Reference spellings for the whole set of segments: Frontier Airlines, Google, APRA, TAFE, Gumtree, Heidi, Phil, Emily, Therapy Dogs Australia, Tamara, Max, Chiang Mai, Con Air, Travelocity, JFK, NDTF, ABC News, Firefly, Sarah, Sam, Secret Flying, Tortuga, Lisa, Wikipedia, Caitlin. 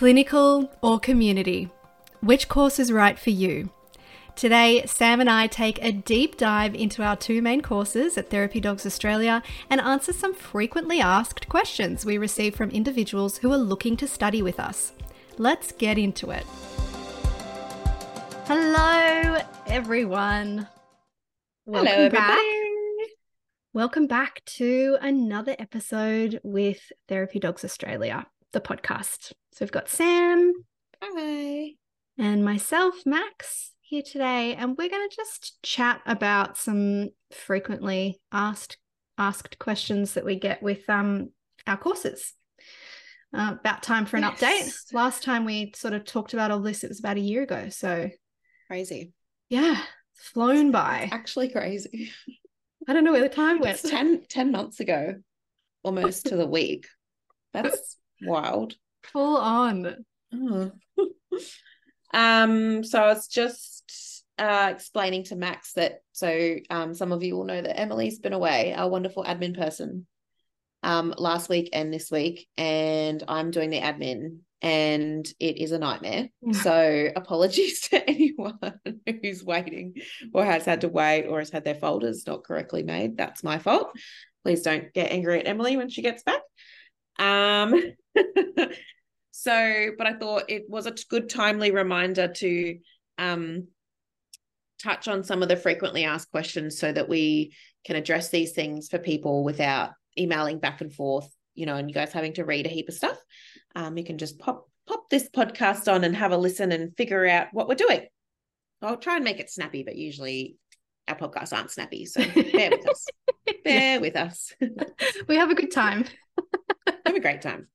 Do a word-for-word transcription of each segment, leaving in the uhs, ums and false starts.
clinical or community? Which course is right for you? Today, Sam and I take a deep dive into our two main courses at Therapy Dogs Australia and answer some frequently asked questions we receive from individuals who are looking to study with us. Let's get into it. Hello, everyone. Welcome Hello, everybody. Back. Welcome back to another episode with Therapy Dogs Australia, the podcast. So we've got Sam. Hi. And myself, Max, here today, and we're going to just chat about some frequently asked asked questions that we get with um our courses. Uh, about time for an yes. update. Last time we sort of talked about all this, it was about a year ago. So crazy. Yeah, flown by. It's actually crazy. I don't know where the time went. It's ten, ten months ago, almost to the week. That's wild. Full on. Oh. Um, so I was just uh, explaining to Max that, so um, some of you will know that Emily's been away, our wonderful admin person, um, last week and this week, and I'm doing the admin and it is a nightmare. So apologies to anyone who's waiting or has had to wait or has had their folders not correctly made. That's my fault. Please don't get angry at Emily when she gets back. Um, So, but I thought it was a good timely reminder to um, touch on some of the frequently asked questions so that we can address these things for people without emailing back and forth, you know, and you guys having to read a heap of stuff. Um, you can just pop pop this podcast on and have a listen and figure out what we're doing. I'll try and make it snappy, but usually our podcasts aren't snappy. So bear with us. Bear with us. We have a good time. Have a great time.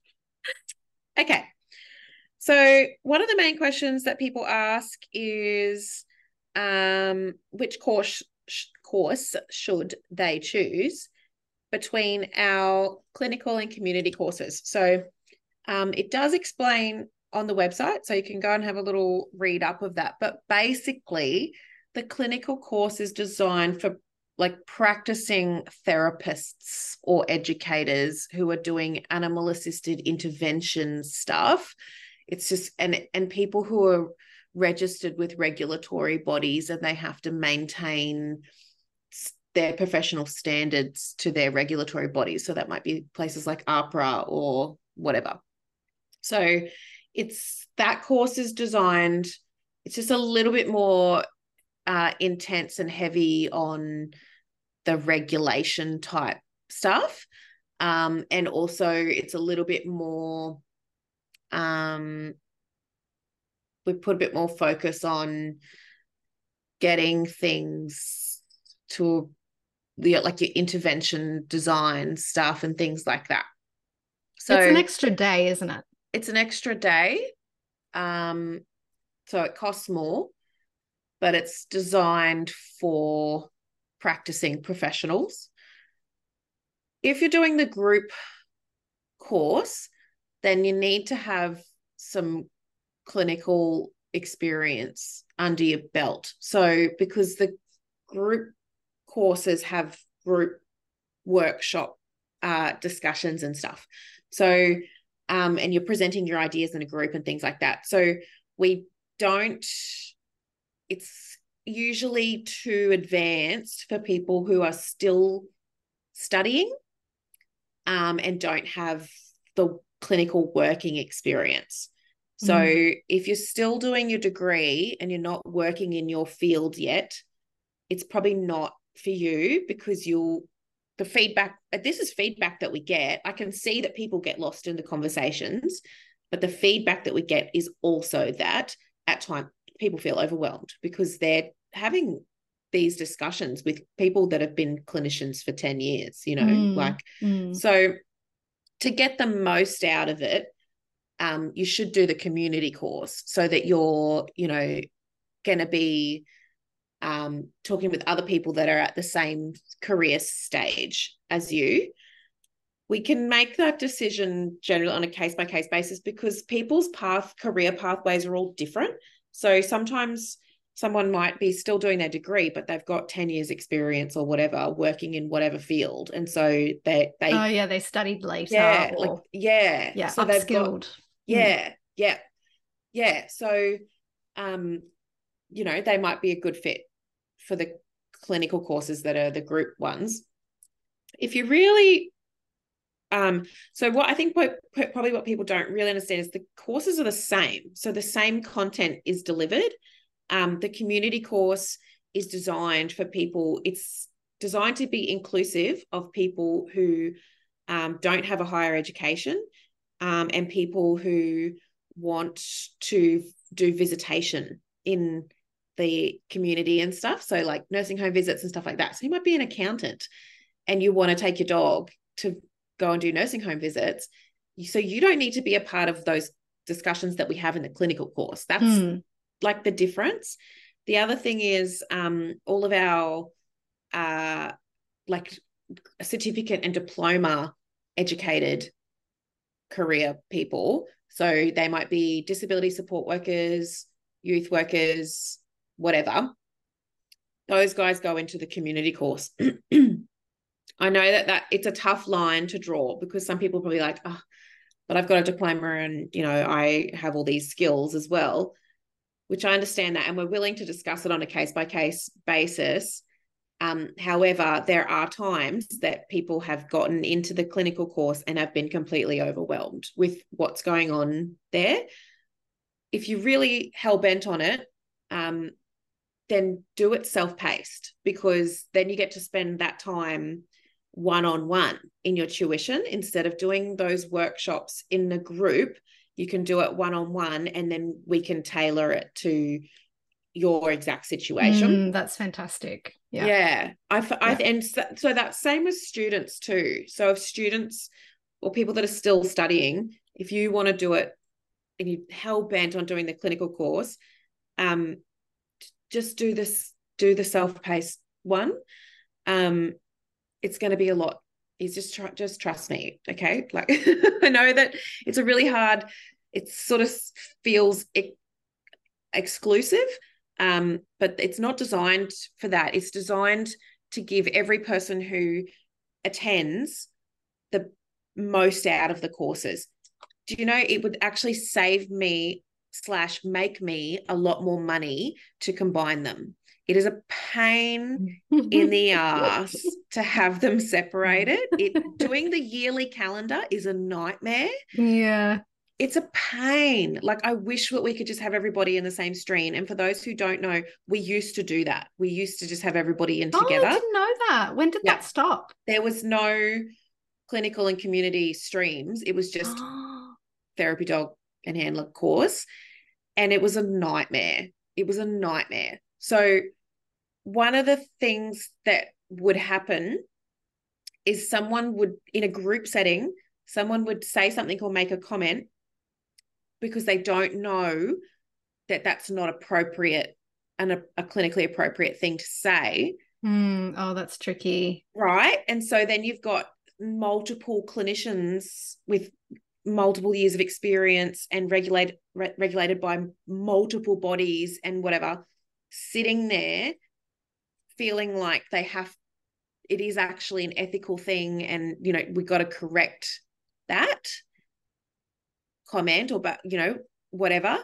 Okay. So one of the main questions that people ask is um, which course sh- course should they choose between our clinical and community courses. So um, it does explain on the website, so you can go and have a little read up of that. But basically, the clinical course is designed for like practicing therapists or educators who are doing animal-assisted intervention stuff. It's just, and and people who are registered with regulatory bodies and they have to maintain their professional standards to their regulatory bodies. So that might be places like APRA or whatever. So it's, that course is designed, it's just a little bit more uh, intense and heavy on the regulation type stuff. Um, and also it's a little bit more, Um, we put a bit more focus on getting things to the, like your intervention design stuff and things like that. So it's an extra day, isn't it? It's an extra day. Um, so it costs more, but it's designed for practicing professionals. If you're doing the group course, then you need to have some clinical experience under your belt. So because the group courses have group workshop uh, discussions and stuff. So, um, and you're presenting your ideas in a group and things like that. So we don't, it's usually too advanced for people who are still studying um, and don't have the clinical working experience. So mm-hmm. if you're still doing your degree and you're not working in your field yet, it's probably not for you, because you'll, the feedback, this is feedback that we get. I can see that people get lost in the conversations, but the feedback that we get is also that at times people feel overwhelmed because they're having these discussions with people that have been clinicians for ten years, you know, mm-hmm. like, mm-hmm. so to get the most out of it, um, you should do the community course so that you're, you know, going to be um, talking with other people that are at the same career stage as you. We can make that decision generally on a case-by-case basis because people's path, career pathways are all different. So sometimes someone might be still doing their degree, but they've got ten years experience or whatever, working in whatever field. And so they, they, oh yeah, they studied later. Yeah. Or, like, yeah. yeah so upskilled. Got, yeah. Mm. yeah, yeah. So, um, you know, they might be a good fit for the clinical courses that are the group ones. If you really, um, so what I think what, probably what people don't really understand is the courses are the same. So the same content is delivered. Um, the community course is designed for people. It's designed to be inclusive of people who um, don't have a higher education um, and people who want to do visitation in the community and stuff. So like nursing home visits and stuff like that. So you might be an accountant and you want to take your dog to go and do nursing home visits. So you don't need to be a part of those discussions that we have in the clinical course. That's mm. like the difference. The other thing is um, all of our uh, like certificate and diploma educated career people. So they might be disability support workers, youth workers, whatever. Those guys go into the community course. I know that, that it's a tough line to draw because some people are probably like, oh, but I've got a diploma and, you know, I have all these skills as well, which I understand that. And we're willing to discuss it on a case-by-case basis. Um, however, there are times that people have gotten into the clinical course and have been completely overwhelmed with what's going on there. If you're really hell-bent on it, um, then do it self-paced, because then you get to spend that time one-on-one in your tuition instead of doing those workshops in the group. You can do it one-on-one and then we can tailor it to your exact situation. Mm, that's fantastic. Yeah. Yeah. I, I, yeah. And so, so that's same with students too. So if students or people that are still studying, if you want to do it and you're hell-bent on doing the clinical course, um, just do this, do the self-paced one. Um, it's going to be a lot. Is just tr- just trust me, okay? Like I know that it's a really hard, it sort of feels ex- exclusive, um, but it's not designed for that. It's designed to give every person who attends the most out of the courses. Do you know, it would actually save me slash make me a lot more money to combine them. It is a pain in the ass to have them separated. It, doing the yearly calendar is a nightmare. Yeah. It's a pain. Like I wish that we could just have everybody in the same stream. And for those who don't know, we used to do that. We used to just have everybody in together. Oh, I didn't know that. When did yeah. that stop? There was no clinical and community streams. It was just therapy dog and handler course. And it was a nightmare. It was a nightmare. So one of the things that would happen is someone would, in a group setting, someone would say something or make a comment because they don't know that that's not appropriate and a, a clinically appropriate thing to say. Mm, oh, that's tricky. Right. And so then you've got multiple clinicians with multiple years of experience and regulated re- regulated by multiple bodies and whatever, sitting there feeling like they have, it is actually an ethical thing and, you know, we've got to correct that comment or, but you know, whatever,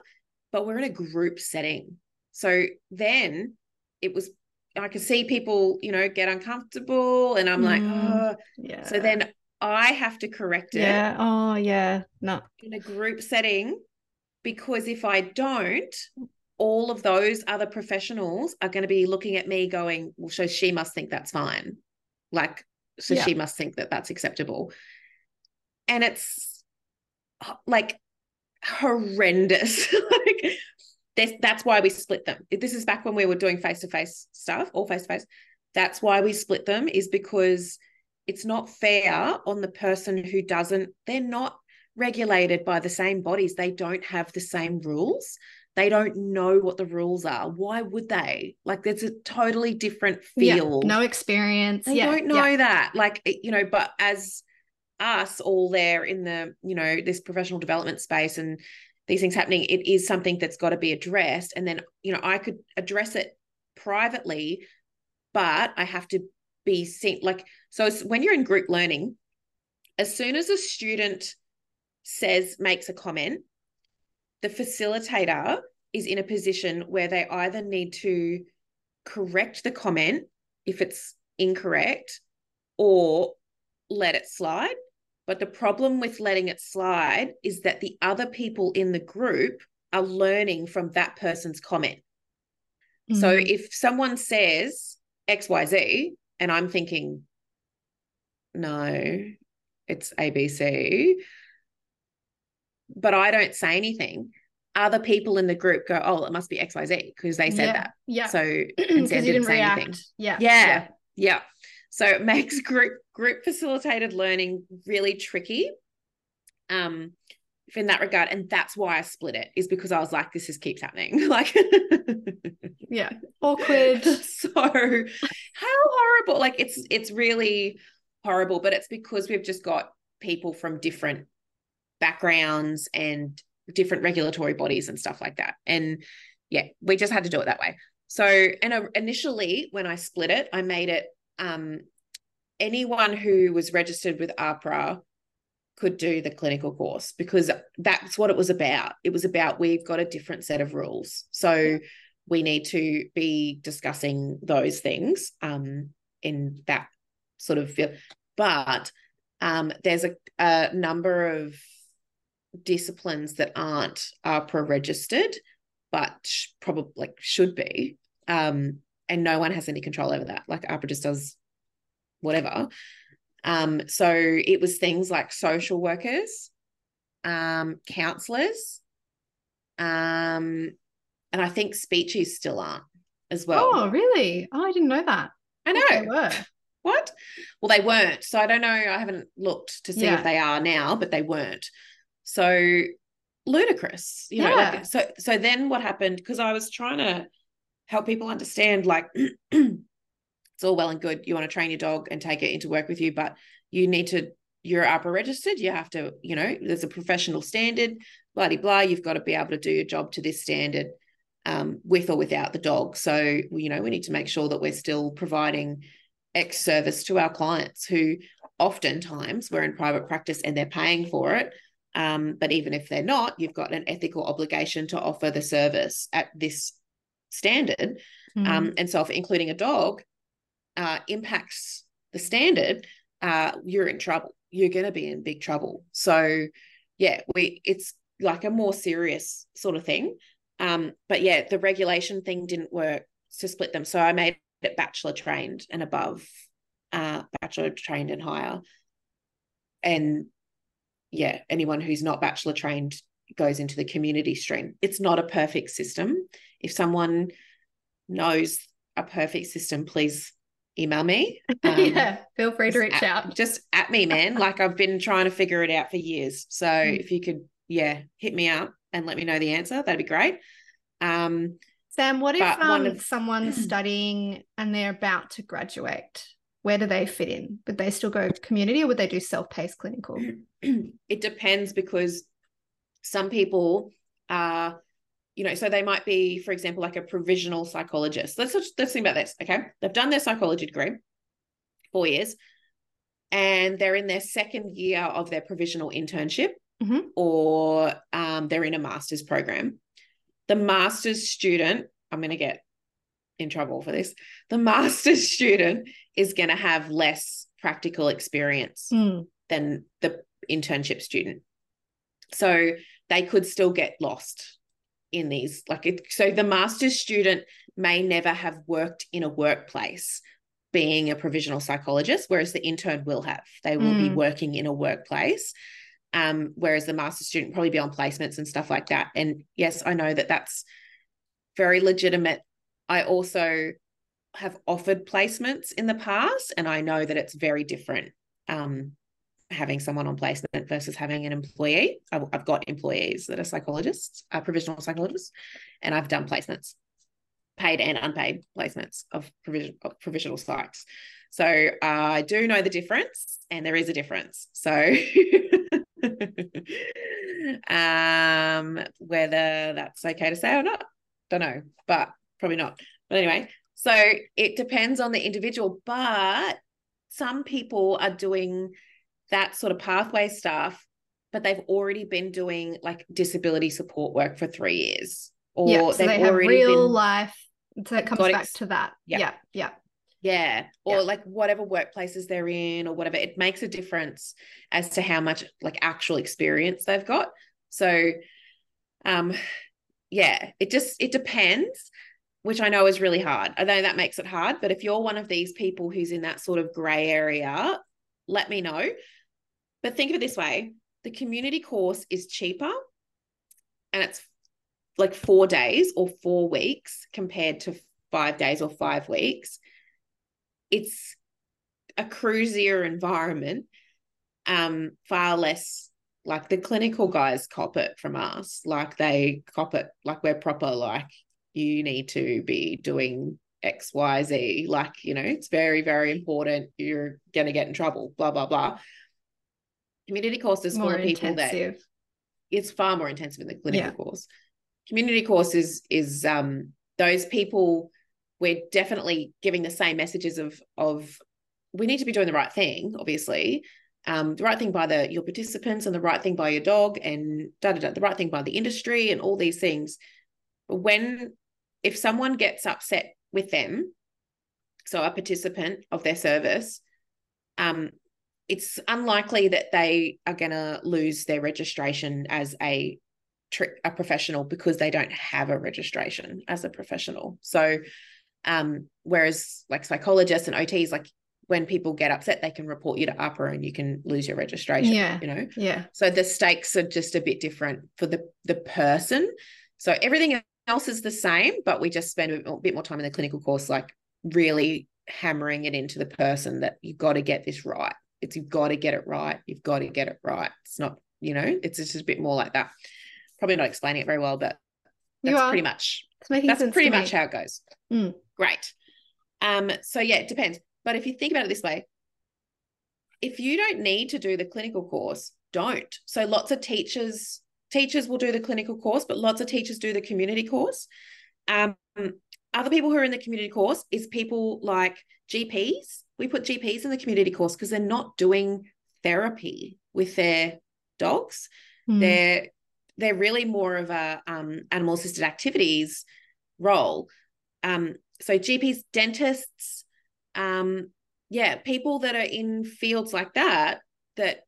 but we're in a group setting. So then it was, I could see people, you know, get uncomfortable and I'm mm, like, oh, yeah. So then I have to correct it. Yeah. Oh yeah. No. In a group setting, because if I don't, all of those other professionals are going to be looking at me going, well, so she must think that's fine. Like, so yeah. she must think that that's acceptable. And it's like horrendous. Like, that's why we split them. This is back when we were doing face-to-face stuff, all face-to-face. That's why we split them, is because it's not fair on the person who doesn't, they're not regulated by the same bodies. They don't have the same rules. They don't know what the rules are. Why would they? Like, there's a totally different feel. Yeah, no experience. They yeah, don't know yeah. that. Like, you know, but as us all there in the, you know, this professional development space and these things happening, it is something that's got to be addressed. And then, you know, I could address it privately, but I have to be seen. Like, so when you're in group learning, as soon as a student says, makes a comment, the facilitator is in a position where they either need to correct the comment if it's incorrect or let it slide. But the problem with letting it slide is that the other people in the group are learning from that person's comment. Mm-hmm. So if someone says X Y Z and I'm thinking, no, it's A B C, but I don't say anything, other people in the group go, oh, it must be X Y Z because they said yeah. that. Yeah. So and Sam didn't say react. anything. Yeah. yeah. Yeah. Yeah. So it makes group group facilitated learning really tricky um, in that regard. And that's why I split it, is because I was like, this just keeps happening. Like, yeah. Awkward. So how horrible. Like it's it's really horrible, but it's because we've just got people from different backgrounds and different regulatory bodies and stuff like that. And yeah, we just had to do it that way. So, and I, initially when I split it, I made it um, anyone who was registered with APRA could do the clinical course, because that's what it was about. It was about, we've got a different set of rules. So we need to be discussing those things um, in that sort of field. But um, there's a, a number of disciplines that aren't APRA registered, but sh- probably like should be, um, and no one has any control over that. Like APRA just does whatever. Um, so it was things like social workers, um, counsellors, um, and I think speechies still aren't as well. Oh, really? Oh, I didn't know that. I know. They were. What? Well, they weren't. So I don't know. I haven't looked to see yeah. if they are now, but they weren't. So ludicrous, you yeah. know, like, so, so then what happened, because I was trying to help people understand, like, it's all well and good, you want to train your dog and take it into work with you, but you need to, you're APRA registered, you have to, you know, there's a professional standard, blah, blah, blah, you've got to be able to do your job to this standard um, with or without the dog. So, you know, we need to make sure that we're still providing ex-service to our clients who oftentimes we're in private practice and they're paying for it. Um, but even if they're not, you've got an ethical obligation to offer the service at this standard. Mm. Um, and so if including a dog uh, impacts the standard, uh, you're in trouble. You're going to be in big trouble. So, yeah, we it's like a more serious sort of thing. Um, but, yeah, the regulation thing didn't work to split them. So I made it bachelor trained and above, uh, bachelor trained and higher. And yeah, anyone who's not bachelor trained goes into the community stream. It's not a perfect system. If someone knows a perfect system, please email me. Um, yeah, feel free to reach at, out. Just at me, man. Like, I've been trying to figure it out for years. So mm. if you could, yeah, hit me up and let me know the answer, that'd be great. Um, Sam, what if um, of- someone's studying and they're about to graduate? Where do they fit in? Would they still go community or would they do self-paced clinical? It depends, because some people are, you know, so they might be, for example, like a provisional psychologist. Let's, let's think about this, okay? They've done their psychology degree, four years, and they're in their second year of their provisional internship mm-hmm. or um, they're in a master's program. The master's student, I'm going to get in trouble for this, the master's student is going to have less practical experience mm. than the internship student. So they could still get lost in these. Like, it, so the master's student may never have worked in a workplace being a provisional psychologist, whereas the intern will have. They will mm. be working in a workplace, um, whereas the master's student probably be on placements and stuff like that. And, yes, I know that that's very legitimate. I also have offered placements in the past, and I know that it's very different um, having someone on placement versus having an employee. I've, I've got employees that are psychologists, are provisional psychologists, and I've done placements, paid and unpaid placements of, provision, of provisional psychs. So uh, I do know the difference, and there is a difference. So um, whether that's okay to say or not, don't know, but probably not. But anyway, so it depends on the individual, but some people are doing that sort of pathway stuff but they've already been doing like disability support work for three years. Or yeah, so they've they have already real been life. So it comes back ex- to that. Yeah. Yeah. Yeah. Yeah. Or yeah. like whatever workplaces they're in or whatever, it makes a difference as to how much like actual experience they've got. So, um, yeah, it just, it depends, which I know is really hard. I know that makes it hard, but if you're one of these people who's in that sort of gray area, let me know. But think of it this way. The community course is cheaper and it's like four days or four weeks compared to five days or five weeks. It's a cruisier environment, um, far less like the clinical guys cop it from us. Like they cop it, like we're proper, like you need to be doing X, Y, Z. Like, you know, it's very, very important. You're going to get in trouble, blah, blah, blah. Community course is more for people intensive. That it's far more intensive than the clinical yeah. course. Community course is, is um, those people, we're definitely giving the same messages of, of we need to be doing the right thing, obviously, um, the right thing by the your participants and the right thing by your dog and da da da, the right thing by the industry and all these things. But when, if someone gets upset with them, so a participant of their service, um, it's unlikely that they are going to lose their registration as a a professional because they don't have a registration as a professional. So um, whereas like psychologists and O Ts, like when people get upset, they can report you to APRA and you can lose your registration, yeah. you know? Yeah. So the stakes are just a bit different for the, the person. So everything else is the same, but we just spend a bit more time in the clinical course, like really hammering it into the person that you've got to get this right. It's you've got to get it right. You've got to get it right. It's not, you know, it's just a bit more like that. Probably not explaining it very well, but that's pretty much, that's pretty much how it goes. Mm. Great. Um, so yeah, it depends. But if you think about it this way, if you don't need to do the clinical course, don't. So lots of teachers, teachers will do the clinical course, but lots of teachers do the community course. Um, other people who are in the community course is people like G Ps. We put G Ps in the community course because they're not doing therapy with their dogs. Mm. They're they're really more of a um, animal assisted activities role. Um, so G Ps, dentists, um, yeah, people that are in fields like that, that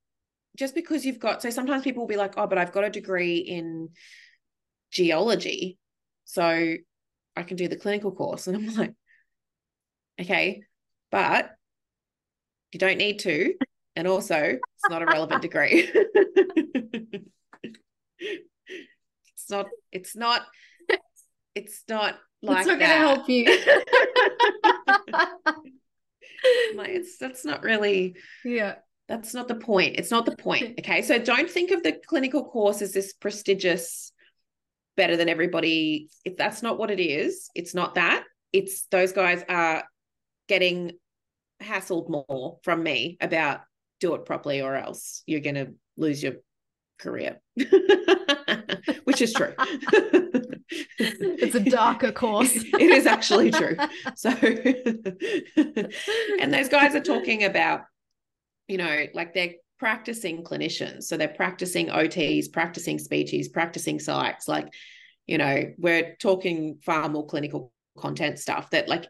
just because you've got, so sometimes people will be like, oh, but I've got a degree in geology, so I can do the clinical course. And I'm like, okay, but you don't need to, and also it's not a relevant degree. It's not, it's not, it's not like it's not going to help you. Like it's, that's not really, yeah, that's not the point. It's not the point. Okay. So don't think of the clinical course as this prestigious, better than everybody. If that's not what it is, it's not that. It's those guys are getting hassled more from me about do it properly or else you're going to lose your career, which is true. It's a darker course. It is actually true. So, and those guys are talking about, you know, like they're practicing clinicians. So they're practicing O Ts, practicing speeches, practicing psychs. Like, you know, we're talking far more clinical content stuff that like,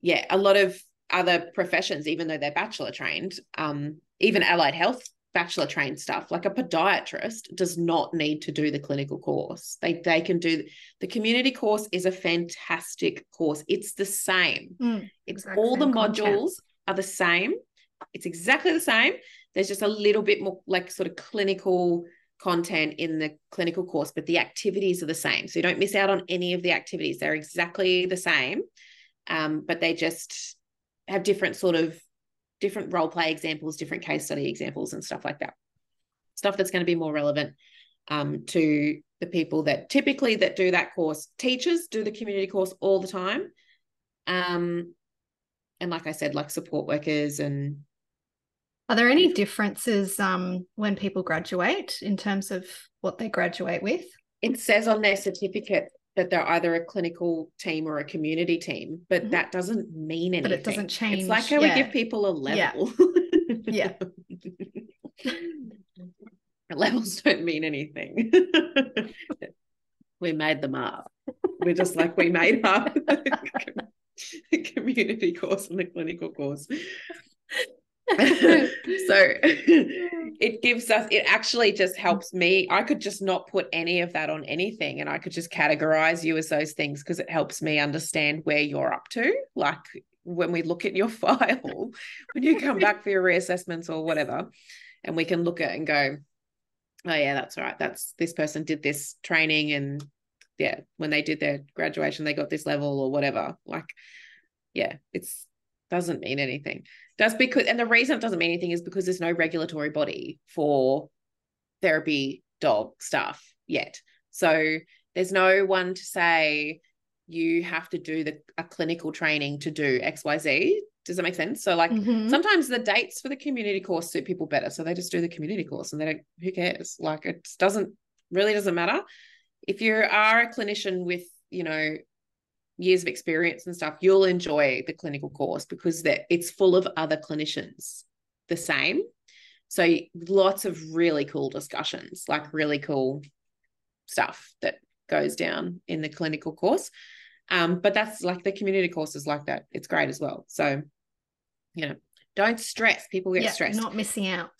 yeah, a lot of other professions, even though they're bachelor trained, um, even allied health bachelor trained stuff, like a podiatrist does not need to do the clinical course. They they can do, the community course is a fantastic course. It's the same. Mm, it's all the modules content. Are the same. It's exactly the same. There's just a little bit more like sort of clinical content in the clinical course, but the activities are the same. So you don't miss out on any of the activities. They're exactly the same. Um, but they just have different sort of different role play examples, different case study examples and stuff like that. Stuff that's going to be more relevant um, to the people that typically that do that course. Teachers do the community course all the time. Um, and like I said, like support workers and... Are there any differences um, when people graduate in terms of what they graduate with? It says on their certificate that they're either a clinical team or a community team, but mm-hmm. that doesn't mean anything. But it doesn't change. It's like how yeah. we give people a level. Yeah. yeah. the levels don't mean anything. We made them up. We're just like, we made up the community course and the clinical course. So it gives us, it actually just helps me. I could just not put any of that on anything, and I could just categorize you as those things, because it helps me understand where you're up to. Like when we look at your file, when you come back for your reassessments or whatever, and we can look at and go, oh yeah, that's right, that's, this person did this training, and yeah, when they did their graduation they got this level or whatever. Like, yeah, it's doesn't mean anything. That's because, and the reason it doesn't mean anything is because there's no regulatory body for therapy dog stuff yet. So there's no one to say you have to do the a clinical training to do X Y Z. Does that make sense? So like, mm-hmm. sometimes the dates for the community course suit people better, so they just do the community course and they don't, who cares? Like, it doesn't, really doesn't matter. If you are a clinician with, you know, years of experience and stuff, you'll enjoy the clinical course because that it's full of other clinicians the same. So lots of really cool discussions, like really cool stuff that goes down in the clinical course. Um, but that's like, the community course is like that. It's great as well. So, you know, don't stress. People get yeah, stressed. Not missing out.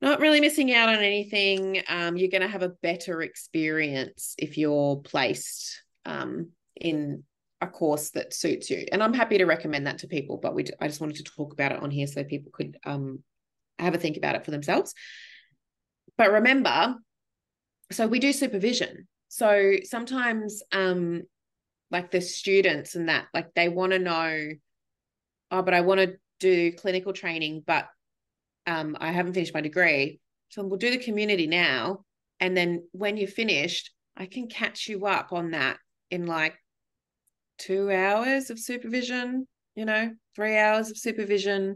Not really missing out on anything. Um, you're going to have a better experience if you're placed um, in a course that suits you, and I'm happy to recommend that to people, but we I just wanted to talk about it on here so people could um have a think about it for themselves. But remember, so we do supervision, so sometimes um like the students and that, like they want to know, oh, but I want to do clinical training, but um I haven't finished my degree, so we'll do the community now, and then when you're finished I can catch you up on that in like two hours of supervision, you know, three hours of supervision,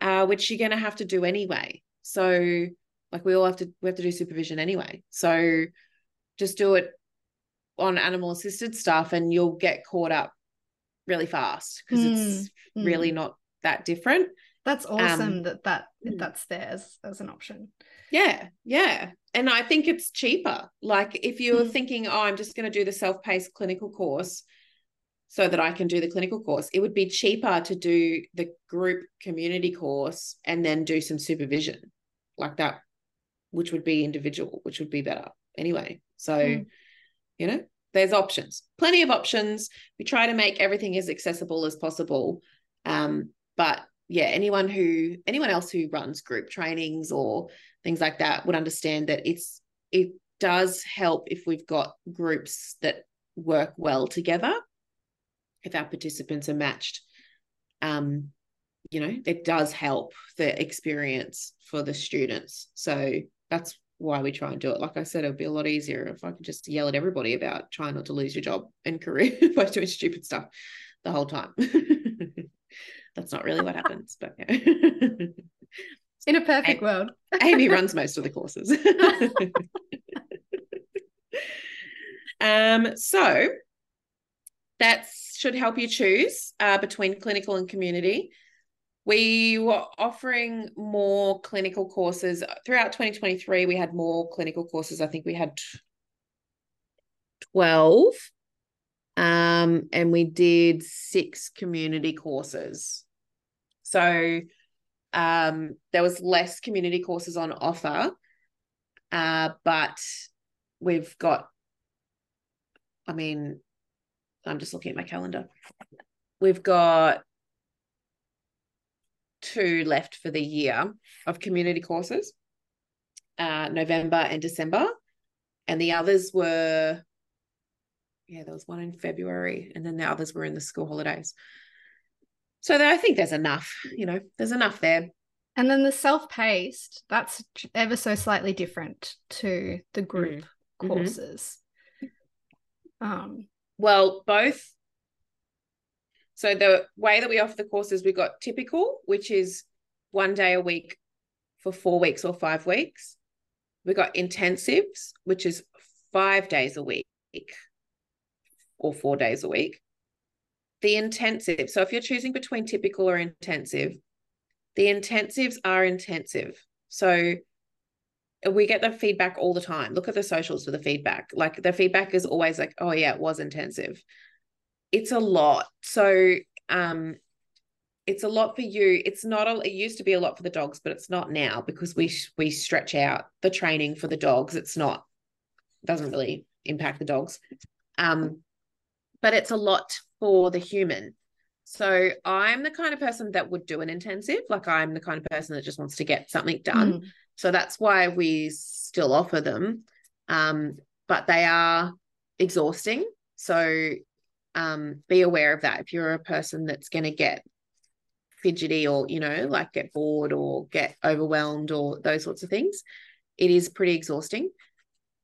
uh, which you're going to have to do anyway. So like we all have to, we have to do supervision anyway. So just do it on animal assisted stuff and you'll get caught up really fast because mm, it's mm. really not that different. That's awesome um, that, that that's there as, as an option. Yeah, yeah. And I think it's cheaper. Like if you're mm. thinking, oh, I'm just going to do the self-paced clinical course so that I can do the clinical course, it would be cheaper to do the group community course and then do some supervision like that, which would be individual, which would be better anyway. So, mm. you know, there's options, plenty of options. We try to make everything as accessible as possible. Um, but yeah, anyone who, anyone else who runs group trainings or things like that would understand that it's, it does help if we've got groups that work well together. If our participants are matched, um, you know, it does help the experience for the students. So that's why we try and do it. Like I said, it would be a lot easier if I could just yell at everybody about trying not to lose your job and career by doing stupid stuff the whole time. That's not really what happens, but yeah. In a perfect Amy, world. Amy runs most of the courses. um, so... That should help you choose uh, between clinical and community. We were offering more clinical courses. Throughout twenty twenty-three, we had more clinical courses. I think we had twelve, um, and we did six community courses. So um, there was less community courses on offer, uh, but we've got, I mean... I'm just looking at my calendar. We've got two left for the year of community courses, uh, November and December. And the others were, yeah, there was one in February and then the others were in the school holidays. So I think there's enough, you know, there's enough there. And then the self-paced, that's ever so slightly different to the group mm-hmm. courses. Um. Well, both. So the way that we offer the courses, we've got typical, which is one day a week for four weeks or five weeks. We've got intensives, which is five days a week or four days a week. The intensive. So if you're choosing between typical or intensive, the intensives are intensive. So we get the feedback all the time. Look at the socials for the feedback. Like the feedback is always like, oh yeah, it was intensive. It's a lot. So um, it's a lot for you. It's not, a, it used to be a lot for the dogs, but it's not now because we, we stretch out the training for the dogs. It's not, doesn't really impact the dogs. Um, but it's a lot for the human. So I'm the kind of person that would do an intensive. Like I'm the kind of person that just wants to get something done. Mm. So that's why we still offer them. Um, but they are exhausting. So um, be aware of that. If you're a person that's going to get fidgety or, you know, like get bored or get overwhelmed or those sorts of things, it is pretty exhausting.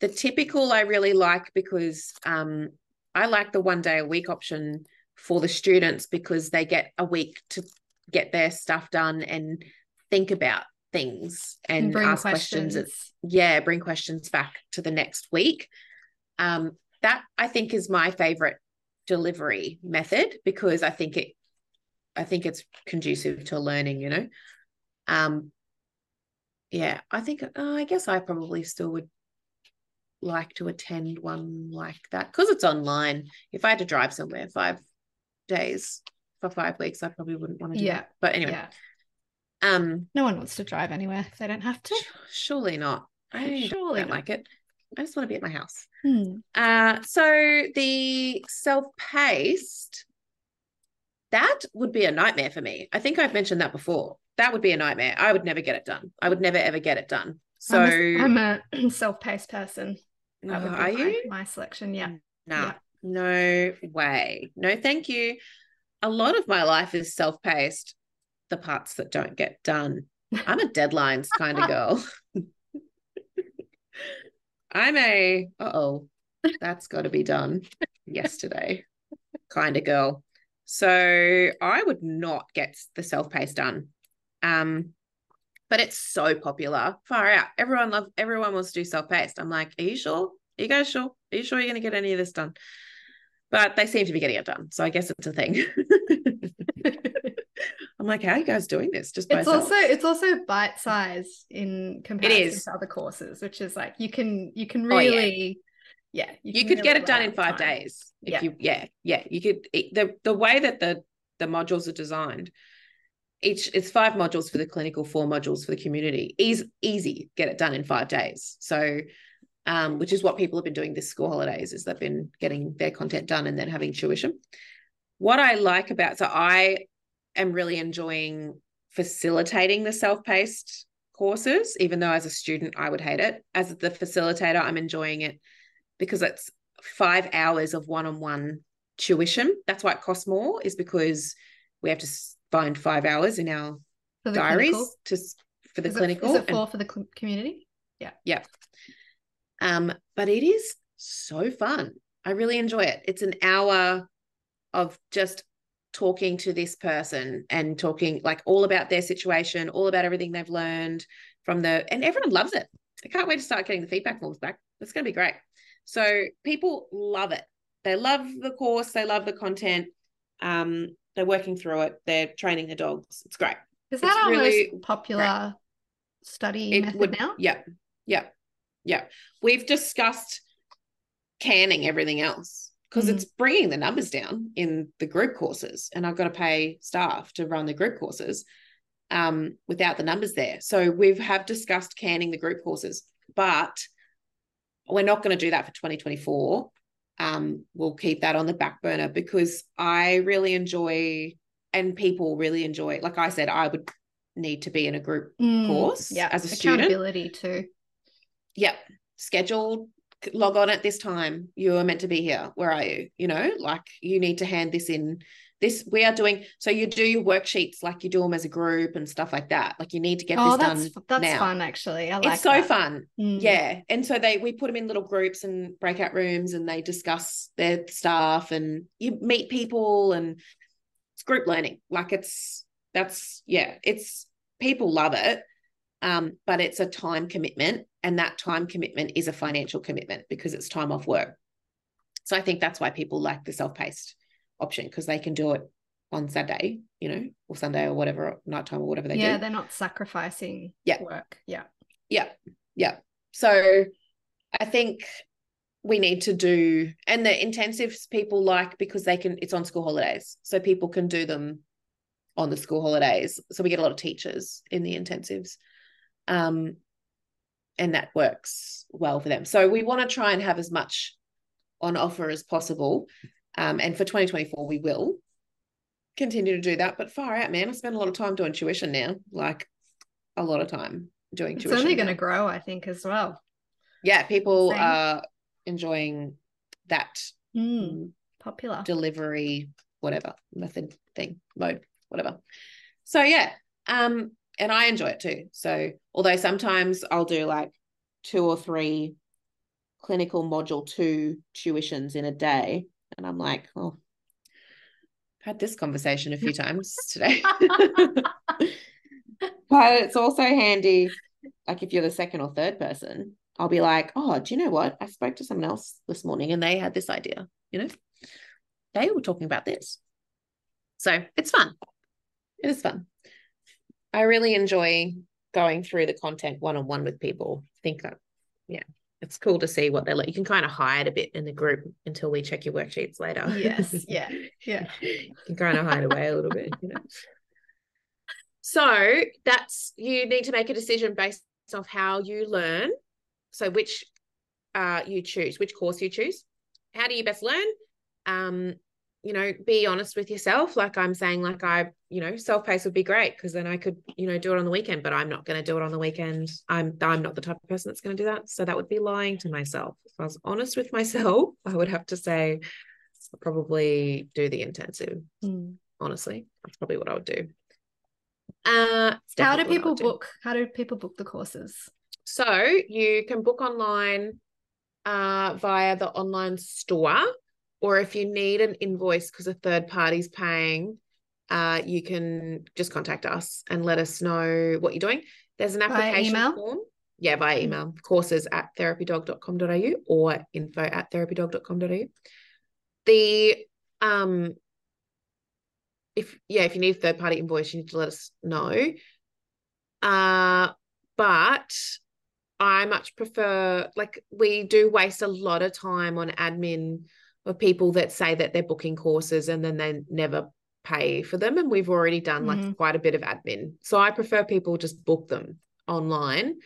The typical I really like because um, I like the one day a week option for the students because they get a week to get their stuff done and think about things and, and ask questions. questions. It's, yeah, bring questions back to the next week. Um, that I think is my favorite delivery method because I think it, I think it's conducive to learning, you know? Um, yeah, I think, oh, I guess I probably still would like to attend one like that because it's online. If I had to drive somewhere five days for five weeks, I probably wouldn't want to do yeah. that. But anyway. Yeah. Um no one wants to drive anywhere if they don't have to. Surely not. I surely don't not. like it. I just want to be at my house. Hmm. Uh so the self-paced, that would be a nightmare for me. I think I've mentioned that before. That would be a nightmare. I would never get it done. I would never ever get it done. So I'm a, I'm a self-paced person. That oh, would be are my, you? my selection. Yeah. Nah. Yeah. No way. No, thank you. A lot of my life is self-paced, the parts that don't get done. I'm a deadlines kind of girl. I'm a, uh-oh, that's got to be done yesterday kind of girl. So I would not get the self-paced done. Um, but it's so popular. Far out. Everyone loves, everyone wants to do self-paced. I'm like, are you sure? Are you guys sure? Are you sure you're going to get any of this done? But they seem to be getting it done. So I guess it's a thing. I'm like, how are you guys doing this? Just by it's yourself? also it's also bite size in comparison to other courses, which is like you can you can really oh, yeah. yeah you, you could really get it done in five time. days if yeah. you yeah yeah you could the the way that the the modules are designed, each it's five modules for the clinical, four modules for the community. Easy easy get it done in five days. So. Um, which is what people have been doing this school holidays is they've been getting their content done and then having tuition. What I like about, so I am really enjoying facilitating the self-paced courses, even though as a student, I would hate it. As the facilitator, I'm enjoying it because it's five hours of one-on-one tuition. That's why it costs more is because we have to find five hours in our diaries to, for the is clinical. It, is it four and, for the community? Yeah. Yeah. Um, but it is so fun. I really enjoy it. It's an hour of just talking to this person and talking like all about their situation, all about everything they've learned from the, and everyone loves it. I can't wait to start getting the feedback forms back. It's going to be great. So people love it. They love the course. They love the content. Um, they're working through it. They're training their dogs. It's great. Is that it's our really most popular great. study it method would, now? Yeah. Yeah. Yeah, we've discussed canning everything else because mm-hmm. it's bringing the numbers down in the group courses and I've got to pay staff to run the group courses um, without the numbers there. So we have discussed canning the group courses, but we're not going to do that for twenty twenty-four. Um, we'll keep that on the back burner because I really enjoy and people really enjoy, like I said, I would need to be in a group mm, course yeah. as a student. Accountability too. Yep, scheduled, log on at this time. You are meant to be here. Where are you? You know, like you need to hand this in. This we are doing. So you do your worksheets like you do them as a group and stuff like that. Like you need to get oh, this that's, done. That's now. fun, actually. I like It's so that. fun. Mm. Yeah. And so they we put them in little groups and breakout rooms and they discuss their stuff and you meet people and it's group learning. Like it's that's yeah, it's people love it. Um, but it's a time commitment and that time commitment is a financial commitment because it's time off work. So I think that's why people like the self-paced option because they can do it on Saturday, you know, or Sunday or whatever, nighttime or whatever they yeah, do. Yeah, they're not sacrificing yeah. work. Yeah. Yeah. Yeah. So I think we need to do, and the intensives people like because they can, it's on school holidays, so people can do them on the school holidays. So we get a lot of teachers in the intensives, um, and that works well for them. So we want to try and have as much on offer as possible, um, and for twenty twenty-four we will continue to do that. But far out, man, I spend a lot of time doing tuition now, like a lot of time doing it's tuition. It's only going to grow, I think, as well. Yeah, people Same. are enjoying that mm, popular delivery, whatever, method thing, mode, whatever. So, yeah, um, and I enjoy it too. So although sometimes I'll do like two or three clinical module two tuitions in a day, and I'm like, oh, I've had this conversation a few times today. But it's also handy, like if you're the second or third person, I'll be like, oh, do you know what? I spoke to someone else this morning and they had this idea, you know, they were talking about this. So it's fun. It is fun. I really enjoy going through the content one-on-one with people. I think that, yeah, it's cool to see what they're like. You can kind of hide a bit in the group until we check your worksheets later. Yes. Yeah. Yeah. You can kind of hide away a little bit, you know. So that's, you need to make a decision based off how you learn. So which uh, you choose, which course you choose. How do you best learn? Um, you know, be honest with yourself. Like I'm saying, like I, you know, self-paced would be great because then I could, you know, do it on the weekend, but I'm not going to do it on the weekend. I'm I'm not the type of person that's going to do that. So that would be lying to myself. If I was honest with myself, I would have to say I'll probably do the intensive. Mm. Honestly, that's probably what I would do. Uh, how do people book? How do people book the courses? So you can book online uh, via the online store, or if you need an invoice because a third party's paying, uh, you can just contact us and let us know what you're doing. There's an application form. Yeah, by email. Mm-hmm. Courses at therapy dog dot com dot a u or info at therapy dog dot com dot a u. The um, if yeah, if you need a third party invoice, you need to let us know. Uh, but I much prefer, like we do waste a lot of time on admin of people that say that they're booking courses and then they never pay for them. And we've already done mm-hmm. like quite a bit of admin. So I prefer people just book them online.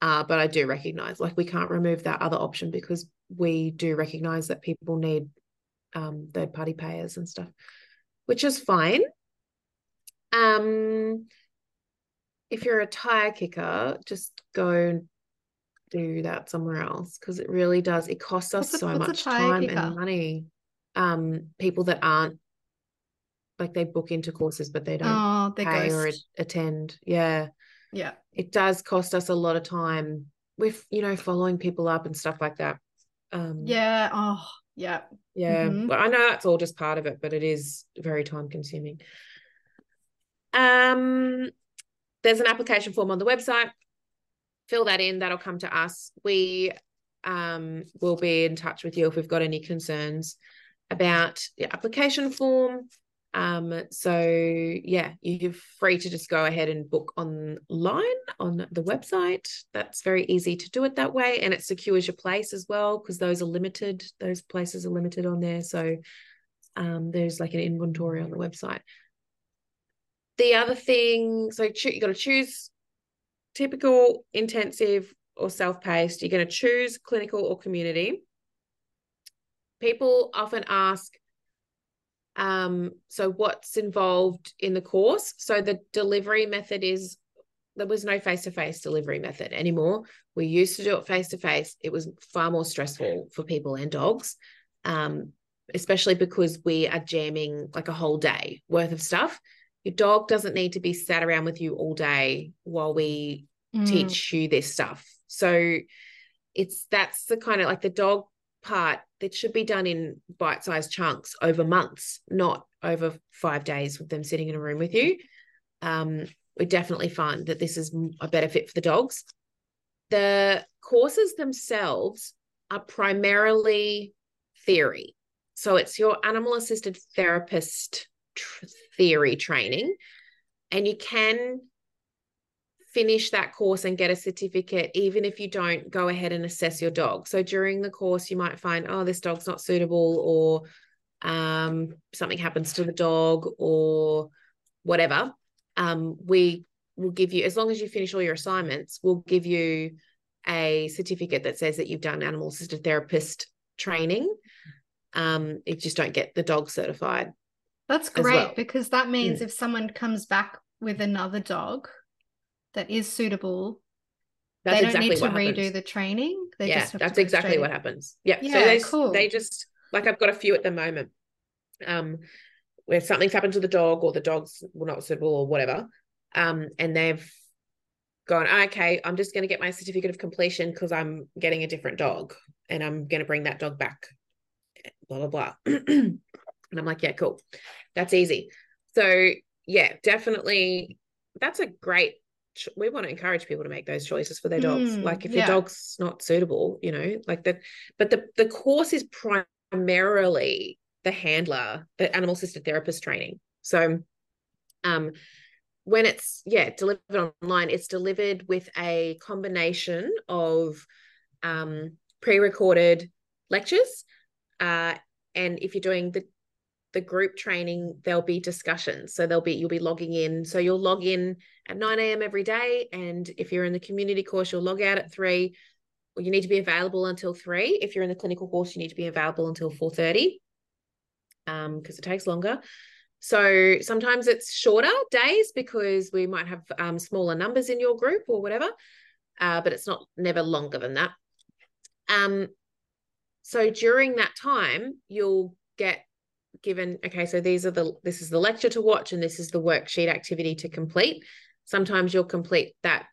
Uh, but I do recognize like we can't remove that other option because we do recognize that people need um, third-party payers and stuff, which is fine. Um, if you're a tire kicker, just go and do that somewhere else because it really does, it costs us what's so a, much time kicker? And money. Um, people that aren't like they book into courses but they don't oh, they pay ghost. or a- attend. Yeah, yeah, it does cost us a lot of time with, you know, following people up and stuff like that. Um, yeah, oh yeah, yeah. Mm-hmm. But I know that's all just part of it, but it is very time consuming. Um, there's an application form on the website. Fill that in, that'll come to us. We um, will be in touch with you if we've got any concerns about the application form. Um, so, yeah, you're free to just go ahead and book online on the website. That's very easy to do it that way, and it secures your place as well because those are limited. Those places are limited on there. So um, there's like an inventory on the website. The other thing, so you've got to choose typical, intensive, or self-paced. You're going to choose clinical or community. People often ask, um, so what's involved in the course? So the delivery method is, there was no face-to-face delivery method anymore. We used to do it face-to-face. It was far more stressful for people and dogs, um, especially because we are jamming like a whole day worth of stuff. Your dog doesn't need to be sat around with you all day while we mm. teach you this stuff. So it's that's the kind of like the dog part that should be done in bite-sized chunks over months, not over five days with them sitting in a room with you. Um, we definitely find that this is a better fit for the dogs. The courses themselves are primarily theory. So it's your animal-assisted therapist theory training, and you can finish that course and get a certificate, even if you don't go ahead and assess your dog. So during the course, you might find, oh, this dog's not suitable, or um, something happens to the dog, or whatever. Um, we will give you, as long as you finish all your assignments, we'll give you a certificate that says that you've done animal assisted therapist training. Um, you just don't get the dog certified. That's great, well. because that means mm. if someone comes back with another dog that is suitable, that's they don't exactly need to redo happens. the training. They yeah, just have that's to exactly what happens. Yeah, yeah, so they, cool. they just, like, I've got a few at the moment um, where something's happened to the dog, or the dog's not suitable, or whatever, um, and they've gone, oh, okay, I'm just going to get my certificate of completion because I'm getting a different dog and I'm going to bring that dog back, blah, blah, blah. And I'm like, yeah, cool. That's easy. So, yeah, definitely that's a great cho- we want to encourage people to make those choices for their dogs. Mm, like if yeah. your dog's not suitable, you know, like that. But the, the course is primarily the handler, the animal assisted therapist training. So um, when it's, yeah, delivered online, it's delivered with a combination of um, pre-recorded lectures. Uh, and if you're doing the the group training, there'll be discussions. So there'll be, you'll be logging in. So you'll log in at nine a.m. every day. And if you're in the community course, you'll log out at three. Well, you need to be available until three. If you're in the clinical course, you need to be available until four thirty um, because it takes longer. So sometimes it's shorter days because we might have um, smaller numbers in your group or whatever, uh, but it's not never longer than that. Um, so during that time, you'll get given, okay, so these are the this is the lecture to watch and this is the worksheet activity to complete. Sometimes you'll complete that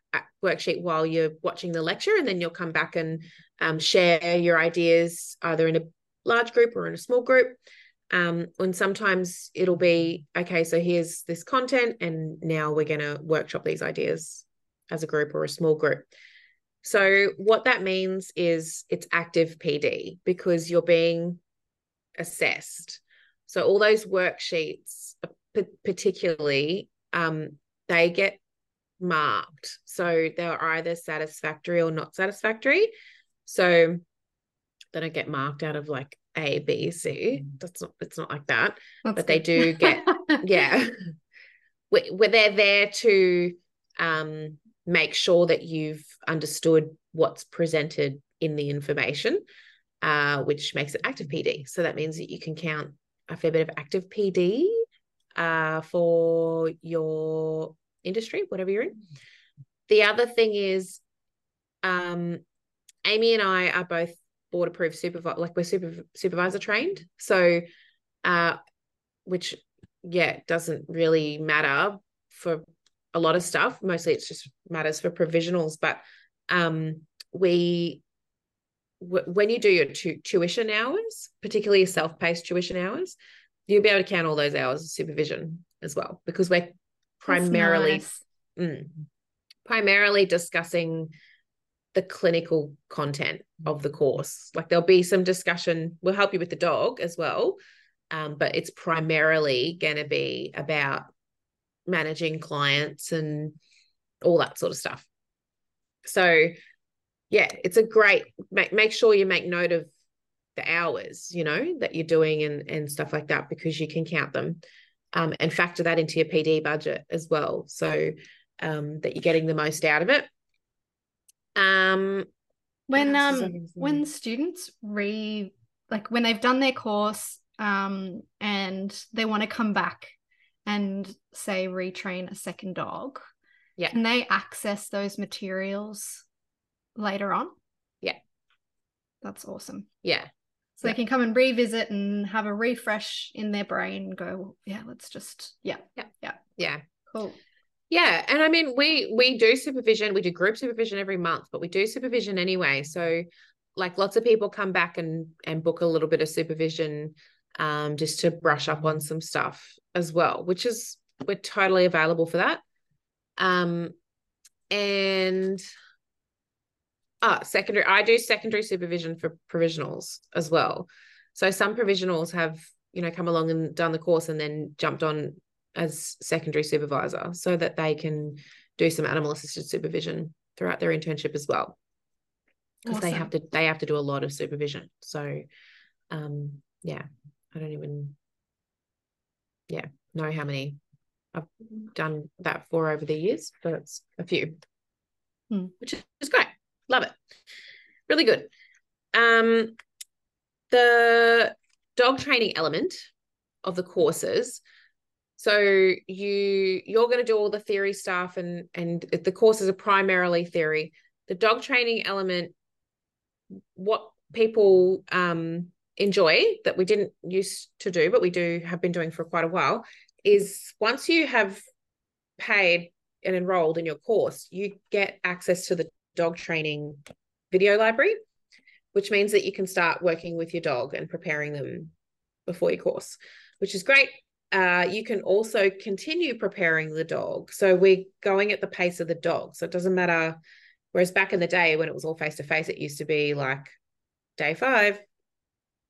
worksheet while you're watching the lecture, and then you'll come back and um, share your ideas either in a large group or in a small group. Um, and sometimes it'll be, okay, so here's this content and now we're going to workshop these ideas as a group or a small group. So what that means is it's active P D because you're being assessed. So all those worksheets, particularly, um, they get marked. So they're either satisfactory or not satisfactory. So they don't get marked out of like A, B, C. That's not. It's not like that. That's but good. They do get. yeah, where they're there to um, make sure that you've understood what's presented in the information, uh, which makes it active P D. So that means that you can count a fair bit of active P D uh, for your industry, whatever you're in. The other thing is um, Amy and I are both board approved supervisor, like we're super, supervisor trained. So, uh, which, yeah, doesn't really matter for a lot of stuff. Mostly it's just matters for provisionals. But um, we... when you do your tu- tuition hours, particularly self-paced tuition hours, you'll be able to count all those hours of supervision as well, because we're primarily nice. mm, primarily discussing the clinical content of the course. Like there'll be some discussion. We'll help you with the dog as well, um, but it's primarily going to be about managing clients and all that sort of stuff. So yeah, it's a great, make, make sure you make note of the hours, you know, that you're doing and, and stuff like that, because you can count them um, and factor that into your P D budget as well, so um, that you're getting the most out of it. Um, when um when students re, like when they've done their course um, and they want to come back and say retrain a second dog, yeah, can they access those materials later on? Yeah. That's awesome. Yeah. So yeah. They can come and revisit and have a refresh in their brain and go, well, yeah, let's just, yeah, yeah, yeah. Yeah. Cool. Yeah. And I mean, we, we do supervision, we do group supervision every month, but we do supervision anyway. So like lots of people come back and, and book a little bit of supervision um, just to brush up on some stuff as well, which is, we're totally available for that. Um, and Ah, oh, secondary. I do secondary supervision for provisionals as well. So some provisionals have, you know, come along and done the course and then jumped on as secondary supervisor so that they can do some animal assisted supervision throughout their internship as well, because awesome. they have to they have to do a lot of supervision. So um yeah I don't even yeah know how many I've done that for over the years, but it's a few, hmm. which is great. Love it. Really good. Um, the dog training element of the courses. So you, you're going to do all the theory stuff, and, and the courses are primarily theory. The dog training element, what people um, enjoy that we didn't used to do, but we do have been doing for quite a while, is once you have paid and enrolled in your course, you get access to the dog training video library, which means that you can start working with your dog and preparing them before your course, which is great. Uh, you can also continue preparing the dog. So we're going at the pace of the dog. So it doesn't matter. Whereas back in the day when it was all face-to-face, it used to be like day five,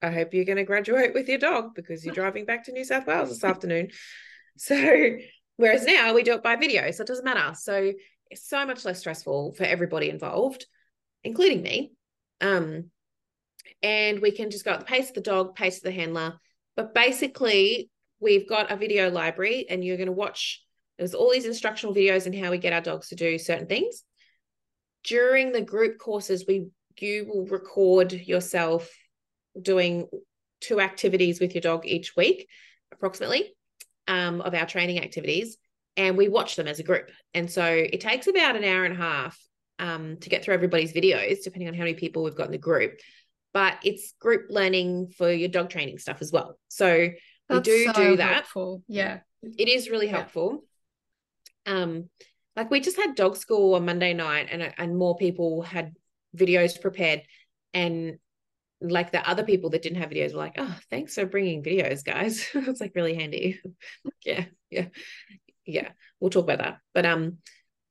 I hope you're going to graduate with your dog because you're driving back to New South Wales this afternoon. So whereas now we do it by video, so it doesn't matter. So it's so much less stressful for everybody involved, including me. Um, and we can just go at the pace of the dog, pace of the handler. But basically we've got a video library, and you're going to watch, there's all these instructional videos on how we get our dogs to do certain things. During the group courses, we you will record yourself doing two activities with your dog each week, approximately, um, of our training activities, and we watch them as a group. And so it takes about an hour and a half um, to get through everybody's videos, depending on how many people we've got in the group. But it's group learning for your dog training stuff as well. So That's we do so do that. Helpful. Yeah, it is really helpful. Yeah. Um, like we just had dog school on Monday night, and and more people had videos prepared, and like the other people that didn't have videos were like, oh, thanks for bringing videos, guys. It's like really handy. yeah. Yeah. Yeah. We'll talk about that. But um,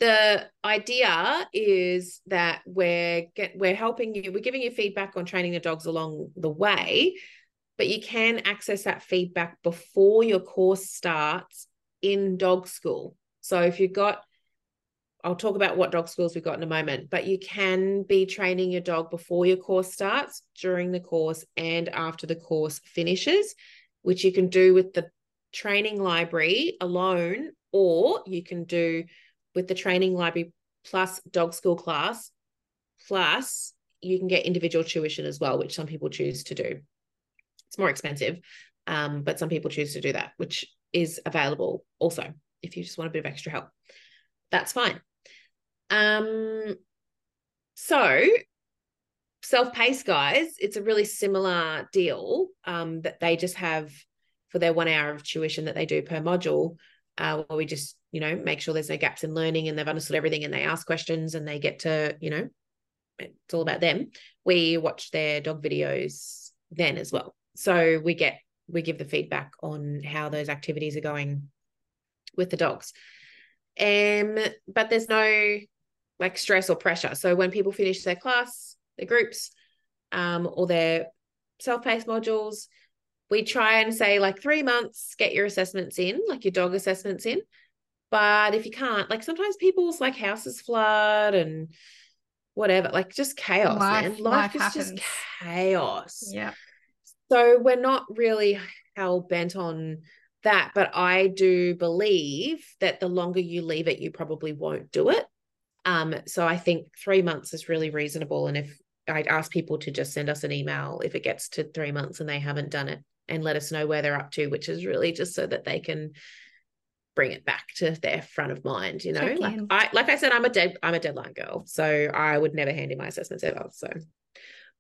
the idea is that we're, get, we're helping you, we're giving you feedback on training the dogs along the way, but you can access that feedback before your course starts in dog school. So if you've got, I'll talk about what dog schools we've got in a moment, but you can be training your dog before your course starts, during the course, and after the course finishes, which you can do with the training library alone, or you can do with the training library plus dog school class, plus you can get individual tuition as well, which some people choose to do. It's more expensive, um, but some people choose to do that, which is available also if you just want a bit of extra help. That's fine. Um, so self-paced, guys, it's a really similar deal um, that they just have for their one hour of tuition that they do per module, uh, where we just, you know, make sure there's no gaps in learning and they've understood everything and they ask questions and they get to, you know, it's all about them. We watch their dog videos then as well. So we get, we give the feedback on how those activities are going with the dogs. Um, but there's no like stress or pressure. So when people finish their class, their groups, um, or their self-paced modules, we try and say like three months, get your assessments in, like your dog assessments in. But if you can't, like sometimes people's like houses flood and whatever, like just chaos. Life, man. Life, life is happens. Just chaos. Yeah. So we're not really hell bent on that, but I do believe that the longer you leave it, you probably won't do it. Um, so I think three months is really reasonable. And if I'd ask people to just send us an email if it gets to three months and they haven't done it, and let us know where they're up to, which is really just so that they can bring it back to their front of mind. You know, Check like in. I like I said, I'm a dead I'm a deadline girl, so I would never hand in my assessments ever. So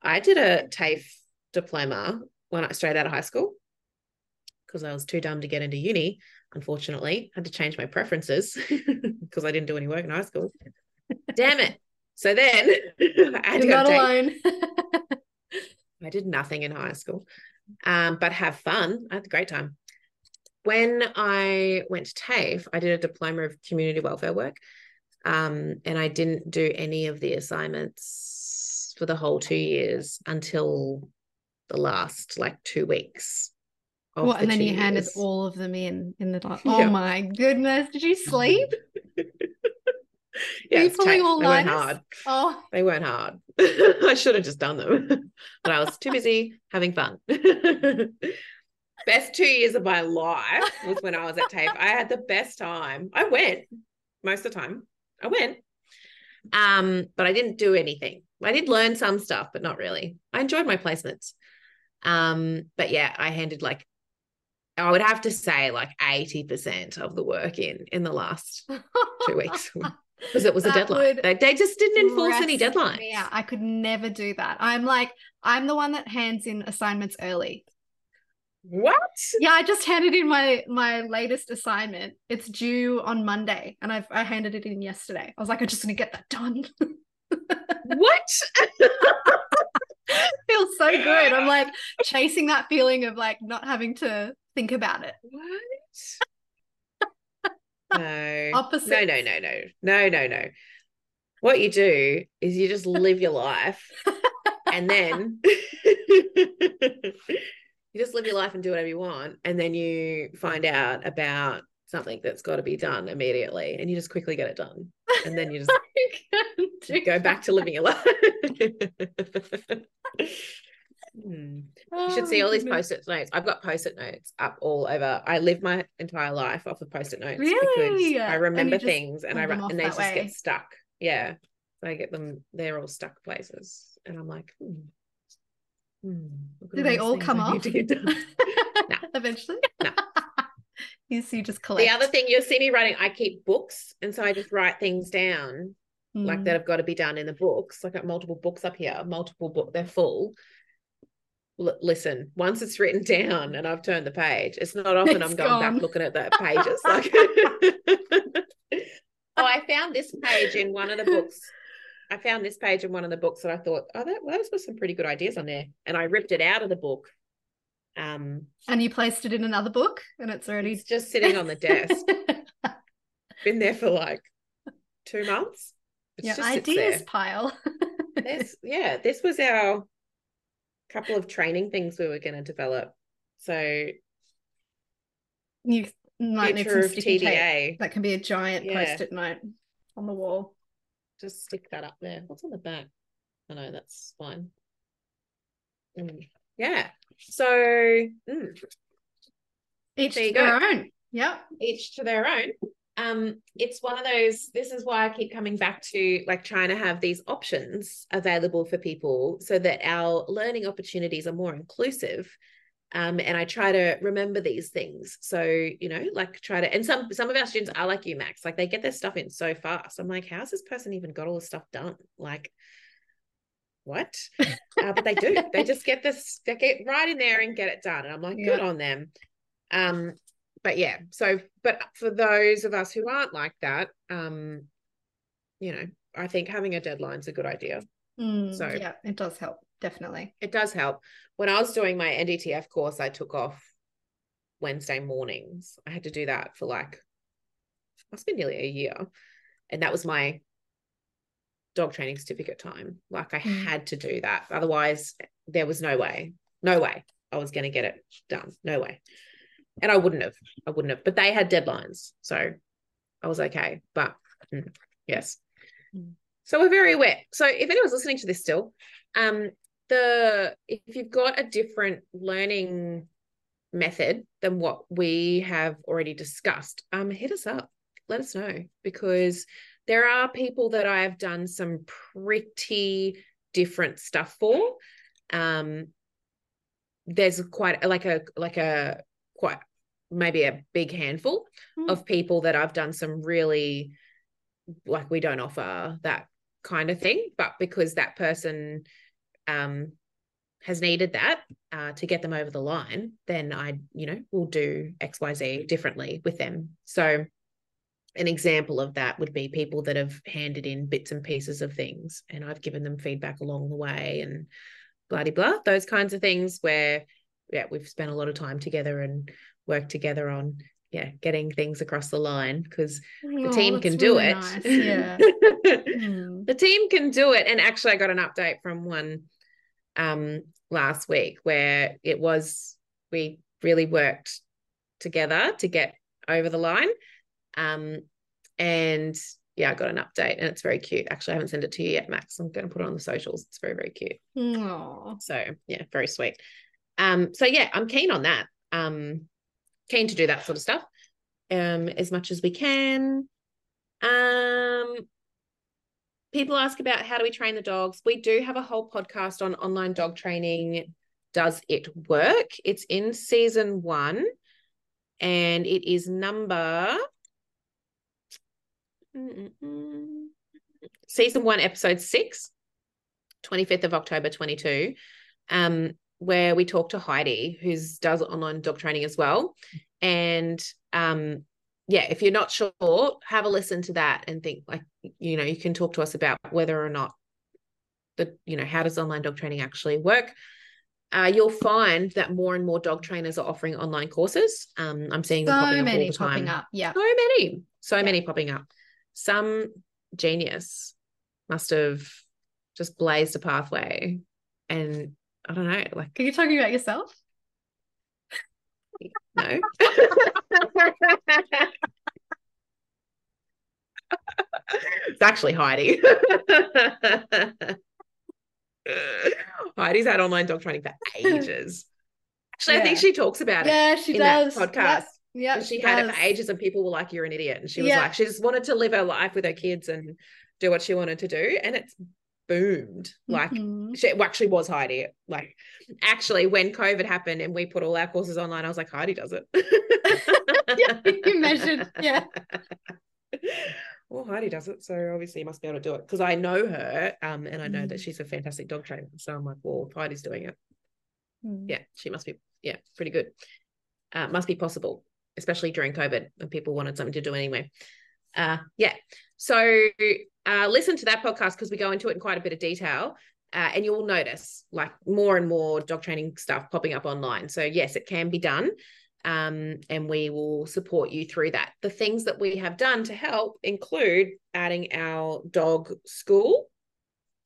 I did a TAFE diploma when I straight out of high school, because I was too dumb to get into uni, unfortunately. I had to change my preferences because I didn't do any work in high school. Damn it. So then I had You're to go not alone. I did nothing in high school, um, but have fun. I had a great time. When I went to TAFE, I did a diploma of community welfare work, um, and I didn't do any of the assignments for the whole two years until the last like two weeks. Well, and then you handed all of them in in the dark. Oh yeah. My goodness, did you sleep? yeah, it's pulling all night. They weren't hard. Oh, they weren't hard. I should have just done them, but I was too busy having fun. Best two years of my life was when I was at TAFE. I had the best time. I went most of the time. I went, um, but I didn't do anything. I did learn some stuff, but not really. I enjoyed my placements, um, but yeah, I handed like I would have to say like eighty percent of the work in in the last two weeks. Because it was that a deadline. They, they just didn't enforce any deadline. Yeah, I could never do that. I'm like, I'm the one that hands in assignments early. What? Yeah, I just handed in my my latest assignment. It's due on Monday, and I've I handed it in yesterday. I was like, I'm just going to get that done. What? Feels so good. I'm like chasing that feeling of like not having to think about it. What? No. Opposite. No, no, no, no, no, no, no. What you do is you just live your life, and then you just live your life and do whatever you want, and then you find out about something that's got to be done immediately, and you just quickly get it done, and then you just you go back to living your life. Hmm. Oh, you should see all these post-it notes. I've got post-it notes up all over. I live my entire life off of post-it notes. Really? Because I remember and things and I and they just way. get stuck. Yeah, I get them. They're all stuck places, and I'm like, hmm. Hmm, do they all come off? No. Eventually, no. You see, you just collect. The other thing you'll see me writing. I keep books, and so I just write things down mm. like that have got to be done in the books. I've got multiple books up here. Multiple book. They're full. Listen, once it's written down and I've turned the page, it's not often it's I'm going gone. back looking at that pages. Like, oh, I found this page in one of the books. I found this page in one of the books that I thought, oh, that, well, those were some pretty good ideas on there. And I ripped it out of the book. Um, and you placed it in another book, and it's already it's just sitting on the desk. Been there for like two months. It's Your just ideas there. pile. This, yeah, this was our couple of training things we were going to develop. So you might need some sticky tape. That can be a giant yeah. post-it note on the wall. Just stick that up there. What's on the back? I know, that's fine. Mm. Yeah. So mm. each to their own. Yeah. Each to their own. Um, it's one of those, this is why I keep coming back to like trying to have these options available for people so that our learning opportunities are more inclusive. Um, and I try to remember these things. So, you know, like try to, and some, some of our students are like you, Max, like they get their stuff in so fast. I'm like, how's this person even got all this stuff done? Like what? uh, but they do, they just get this, they get right in there and get it done. And I'm like, yeah. good on them. Um, But yeah, so, but for those of us who aren't like that, um, you know, I think having a deadline's a good idea. Mm, so yeah, it does help. Definitely. It does help. When I was doing my N D T F course, I took off Wednesday mornings. I had to do that for like, must be nearly a year. And that was my dog training certificate time. Like I mm. had to do that. Otherwise there was no way, no way I was going to get it done. No way. And I wouldn't have, I wouldn't have, but they had deadlines. So I was okay, but mm, yes. Mm. So we're very aware. So if anyone's listening to this still, um, the, if you've got a different learning method than what we have already discussed, um, hit us up, let us know, because there are people that I have done some pretty different stuff for. Um, there's quite like a, like a, quite maybe a big handful mm. of people that I've done some really like we don't offer that kind of thing, but because that person um has needed that uh to get them over the line, then I you know will do X Y Z differently with them. So an example of that would be people that have handed in bits and pieces of things and I've given them feedback along the way and blah de blah, those kinds of things where yeah, we've spent a lot of time together and worked together on, yeah, getting things across the line because oh, the team can do really it. Nice. Yeah. mm. The team can do it. And actually I got an update from one um, last week where it was, we really worked together to get over the line. Um, and yeah, I got an update and it's very cute. Actually, I haven't sent it to you yet, Max. I'm going to put it on the socials. It's very, very cute. Aww. So yeah, very sweet. Um, so yeah, I'm keen on that. Um, keen to do that sort of stuff um, as much as we can. Um, people ask about how do we train the dogs. We do have a whole podcast on online dog training. Does it work? It's in season one and it is number... Mm-mm. Season one, episode six, twenty-fifth of October, twenty-two, um, where we talk to Heidi, who does online dog training as well. And um, yeah, if you're not sure, have a listen to that and think like, you know, you can talk to us about whether or not the, you know, how does online dog training actually work? Uh, you'll find that more and more dog trainers are offering online courses. Um, I'm seeing so them popping many up all the time. Popping up. Yeah. So many, so yeah. many popping up. Some genius must have just blazed a pathway, and I don't know, like, are you talking about yourself? No. It's actually Heidi. Heidi's had online dog training for ages. Actually, yeah. I think she talks about it. Yeah, she in does. That podcast. Yep. Yeah, she, she had it for ages and people were like, you're an idiot. And she was yeah. like, she just wanted to live her life with her kids and do what she wanted to do. And it's boomed. Like mm-hmm. she well, actually was Heidi. Like actually when COVID happened and we put all our courses online, I was like, Heidi does it. Yeah, you measured. Yeah. Well, Heidi does it. So obviously you must be able to do it because I know her um, and I know mm-hmm. that she's a fantastic dog trainer. So I'm like, well, if Heidi's doing it. Mm-hmm. Yeah, she must be. Yeah, pretty good. Uh, must be possible. Especially during COVID when people wanted something to do anyway. Uh, yeah. So uh, listen to that podcast because we go into it in quite a bit of detail uh, and you'll notice like more and more dog training stuff popping up online. So yes, it can be done um, and we will support you through that. The things that we have done to help include adding our dog school,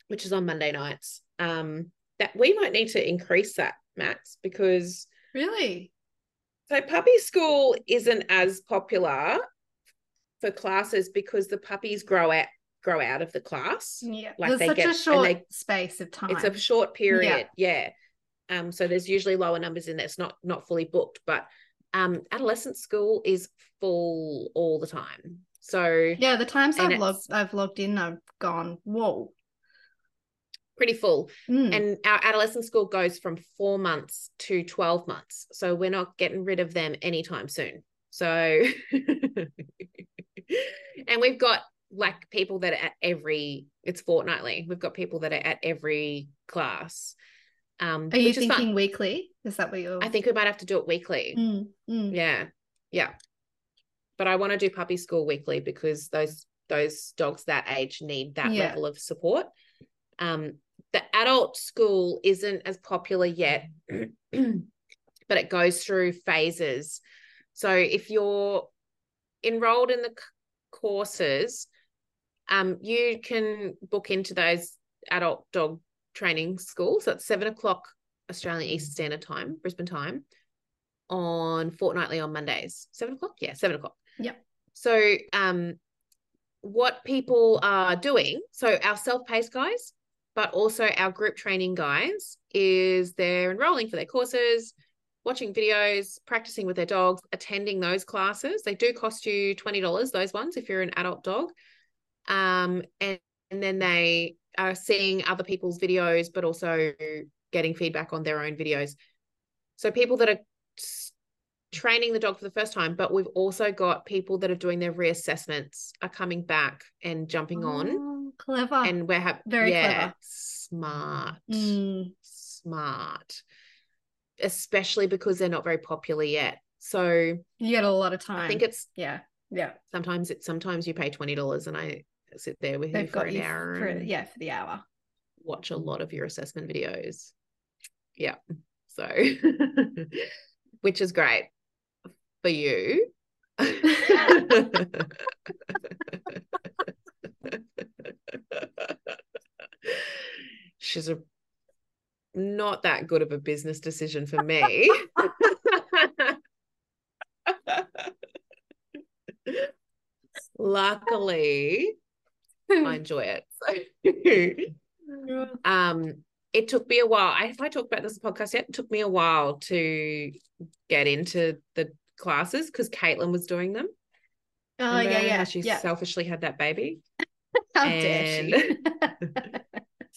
which is on Monday nights, um, that we might need to increase that, Max, because... Really? So puppy school isn't as popular for classes because the puppies grow out grow out of the class. Yeah, like there's they such get, a short they, space of time. It's a short period, yeah. yeah. Um, so there's usually lower numbers in there. It's not not fully booked, but um, adolescent school is full all the time. So yeah, the times I've logged I've logged in, I've gone whoa, pretty full. Mm. And our adolescent school goes from four months to twelve months. So we're not getting rid of them anytime soon. So, and we've got like people that are at every, it's fortnightly. We've got people that are at every class. Um, are you thinking fun. weekly? Is that what you're? I think we might have to do it weekly. Mm. Mm. Yeah. Yeah. But I want to do puppy school weekly because those, those dogs that age need that yeah. level of support. Um, the adult school isn't as popular yet, but it goes through phases. So if you're enrolled in the c- courses, um, you can book into those adult dog training schools. So it's seven o'clock Australian Eastern Standard Time, Brisbane time, on fortnightly on Mondays. Seven o'clock? Yeah, seven o'clock. Yeah. So um, what people are doing, so our self-paced guys, but also our group training guys, is they're enrolling for their courses, watching videos, practicing with their dogs, attending those classes. They do cost you twenty dollars, those ones, if you're an adult dog. Um, and, and then they are seeing other people's videos, but also getting feedback on their own videos. So people that are training the dog for the first time, but we've also got people that are doing their reassessments are coming back and jumping oh, on. Clever. And we're ha- very yeah, clever. Smart. Mm. Smart. Especially because they're not very popular yet. So you get a lot of time. I think it's yeah. Yeah. Sometimes it's sometimes you pay twenty dollars and I sit there with They've you for an you hour. For, and yeah, for the hour. Watch a lot of your assessment videos. Yeah. So which is great for you. She's a not that good of a business decision for me. Luckily, I enjoy it. So, um, it took me a while. I, have I talked about this in the podcast yet? It took me a while to get into the classes because Caitlin was doing them. Oh, uh, yeah, yeah. She yeah. selfishly had that baby. How and dare she?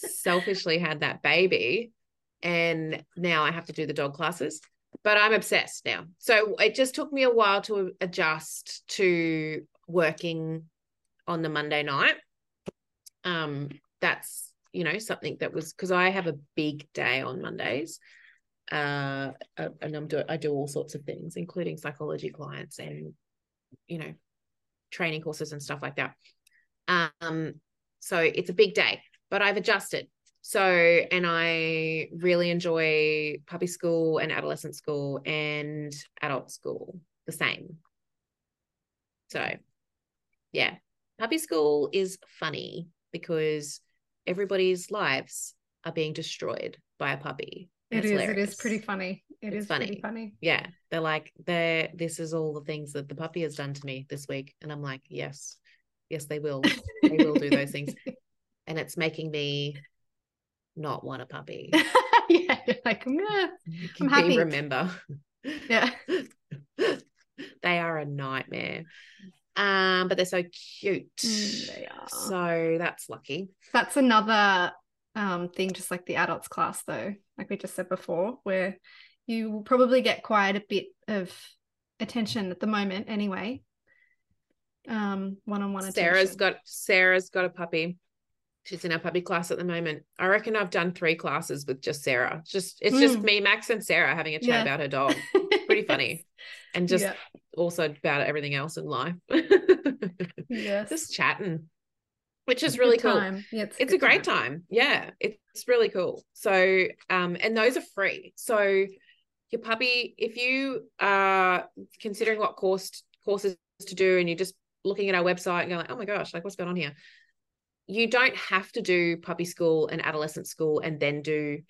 selfishly had that baby. And now I have to do the dog classes, but I'm obsessed now. So it just took me a while to adjust to working on the Monday night. Um, that's, you know, something that was, because I have a big day on Mondays. Uh, and I'm do I do all sorts of things, including psychology clients and, you know, training courses and stuff like that. Um, so it's a big day, but I've adjusted. So, and I really enjoy puppy school and adolescent school and adult school the same. So, yeah, puppy school is funny because everybody's lives are being destroyed by a puppy. It is, hilarious. It is pretty funny. It it's is funny. Pretty funny. Yeah. They're like, they're, this is all the things that the puppy has done to me this week. And I'm like, yes, yes, they will. They will do those things. And it's making me not want a puppy. Yeah, you're like, nah, you can I'm happy. Remember, yeah, they are a nightmare. Um, but they're so cute. Mm, they are. So that's lucky. That's another um thing, just like the adults class, though, like we just said before, where you will probably get quite a bit of attention at the moment, anyway. Um, one-on-one. Sarah's attention. got Sarah's got a puppy. She's in our puppy class at the moment. I reckon I've done three classes with just Sarah. It's just it's mm. just me, Max, and Sarah having a chat yeah. about her dog. Pretty funny. And just yeah. also about everything else in life. Yes. Just chatting, which is really cool. Yeah, it's a, it's a great time. time. Yeah, it's really cool. So, um, and those are free. So your puppy, if you are considering what course courses to do and you're just looking at our website and you're like, oh, my gosh, like what's going on here? You don't have to do puppy school and adolescent school and then do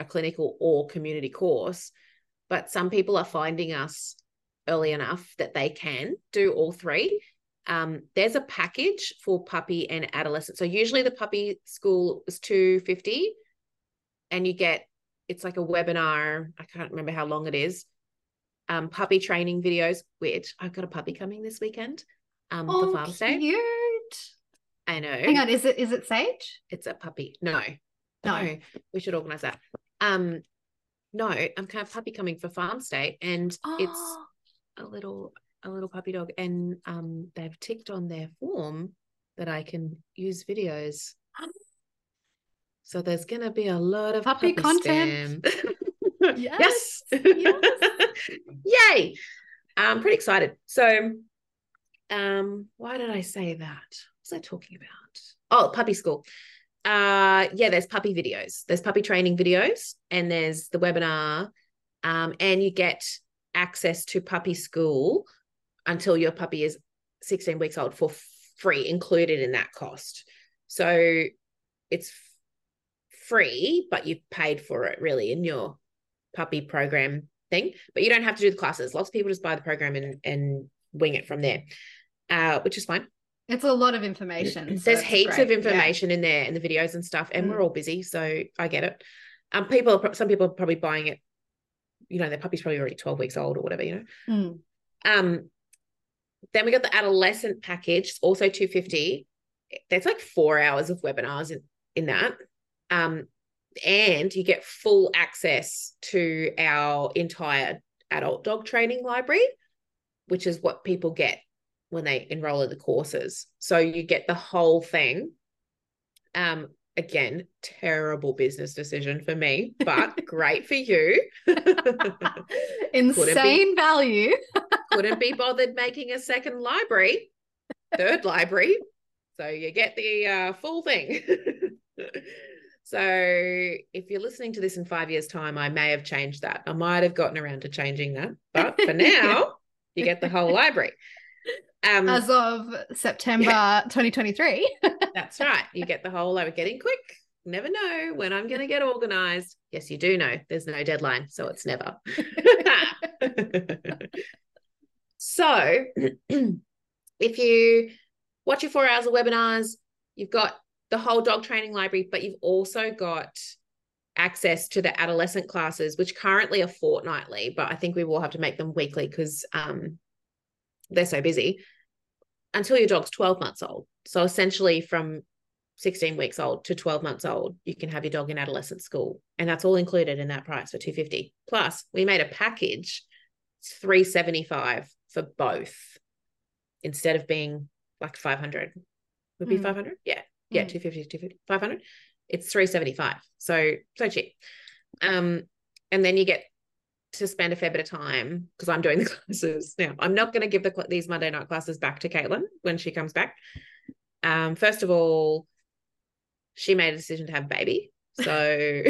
a clinical or community course, but some people are finding us early enough that they can do all three. Um, there's a package for puppy and adolescent. So usually the puppy school is two hundred fifty dollars and you get, it's like a webinar. I can't remember how long it is. Um, puppy training videos, which I've got a puppy coming this weekend um, oh, for Farm Day. Cute. I know. Hang on, is it is it Sage? It's a puppy. No, no, no. We should organise that. Um, no, I'm kind of puppy coming for Farm State, and oh. it's a little a little puppy dog, and um, they've ticked on their form that I can use videos. So there's gonna be a lot of puppy, puppy content. Spam. yes, yes, yay! I'm pretty excited. So, um, why did I say that? What was I talking about? Oh, puppy school. Uh, yeah, there's puppy videos. There's puppy training videos and there's the webinar um, and you get access to puppy school until your puppy is sixteen weeks old for free, included in that cost. So it's free, but you've paid for it really in your puppy program thing, but you don't have to do the classes. Lots of people just buy the program and, and wing it from there, uh, which is fine. It's a lot of information. So There's heaps great. of information yeah. in there and the videos and stuff, and mm. we're all busy, so I get it. Um, people, are, some people are probably buying it. You know, their puppy's probably already twelve weeks old or whatever. You know. Mm. Um, then we got the adolescent package, also two fifty. There's like four hours of webinars in in that, um, and you get full access to our entire adult dog training library, which is what people get when they enroll in the courses. So you get the whole thing. Um, again, terrible business decision for me, but great for you. Insane couldn't be, value. Couldn't be bothered making a second library, third library. So you get the uh, full thing. So if you're listening to this in five years' time, I may have changed that. I might have gotten around to changing that, but for now, yeah. you get the whole library. Um, As of September yeah. twenty twenty-three. That's right. You get the whole, I would get in quick. Never know when I'm going to get organised. Yes, you do know. There's no deadline, so it's never. So if you watch your four hours of webinars, you've got the whole dog training library, but you've also got access to the adolescent classes, which currently are fortnightly, but I think we will have to make them weekly because um, they're so busy, until your dog's twelve months old. So essentially from sixteen weeks old to twelve months old, you can have your dog in adolescent school. And that's all included in that price for two hundred fifty dollars. Plus we made a package, it's three hundred seventy-five dollars for both instead of being like five hundred dollars. Would be mm. five hundred dollars? Yeah. Yeah. Mm. two hundred fifty dollars, two hundred fifty dollars, five hundred dollars. It's three hundred seventy-five dollars. So, so cheap. Um, and then you get to spend a fair bit of time, because I'm doing the classes now. I'm not going to give the these Monday night classes back to Caitlin when she comes back. Um, first of all, she made a decision to have a baby. So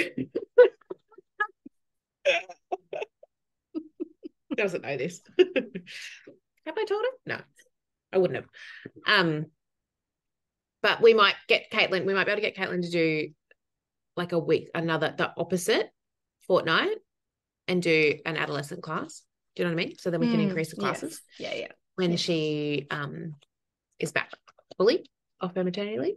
doesn't know this. Have I told her? No, I wouldn't have. Um, but we might get Caitlin, we might be able to get Caitlin to do like a week, another, the opposite fortnight, and do an adolescent class. Do you know what I mean? So then we can mm, increase the classes. Yes. Yeah, yeah. When yeah. she um is back fully off her maternity leave.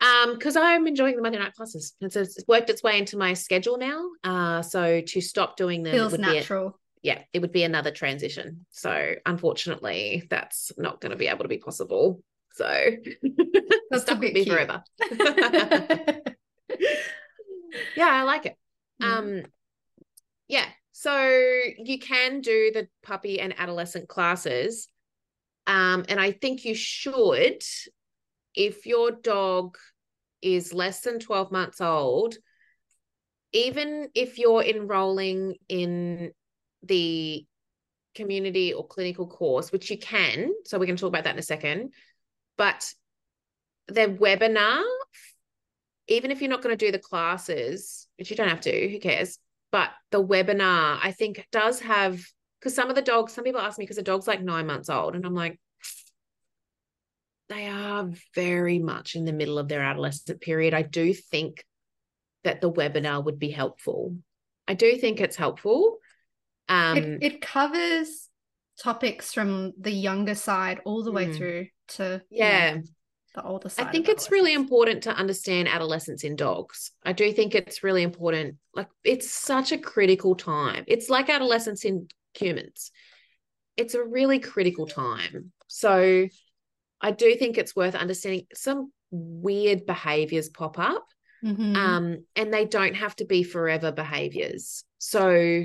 Um, because I'm enjoying the Monday night classes. It's, it's worked its way into my schedule now. Uh, so to stop doing them feels natural. Be a, yeah, it would be another transition. So unfortunately, that's not going to be able to be possible. So that's stuck with me cute. Forever. Yeah, I like it. Mm. Um, yeah. So you can do the puppy and adolescent classes. Um, and I think you should, if your dog is less than twelve months old, even if you're enrolling in the community or clinical course, which you can, so we're going to talk about that in a second, but their webinar, even if you're not going to do the classes, which you don't have to, who cares, but the webinar, I think, does have, because some of the dogs, some people ask me because the dog's like nine months old, and I'm like, they are very much in the middle of their adolescent period. I do think that the webinar would be helpful. I do think it's helpful. Um, it, it covers topics from the younger side all the way mm, through to yeah, you know, the older side. I think it's really important to understand adolescence in dogs. I do think it's really important. Like, it's such a critical time. It's like adolescence in humans. It's a really critical time. So I do think it's worth understanding. Some weird behaviours pop up, mm-hmm. um, and they don't have to be forever behaviours. So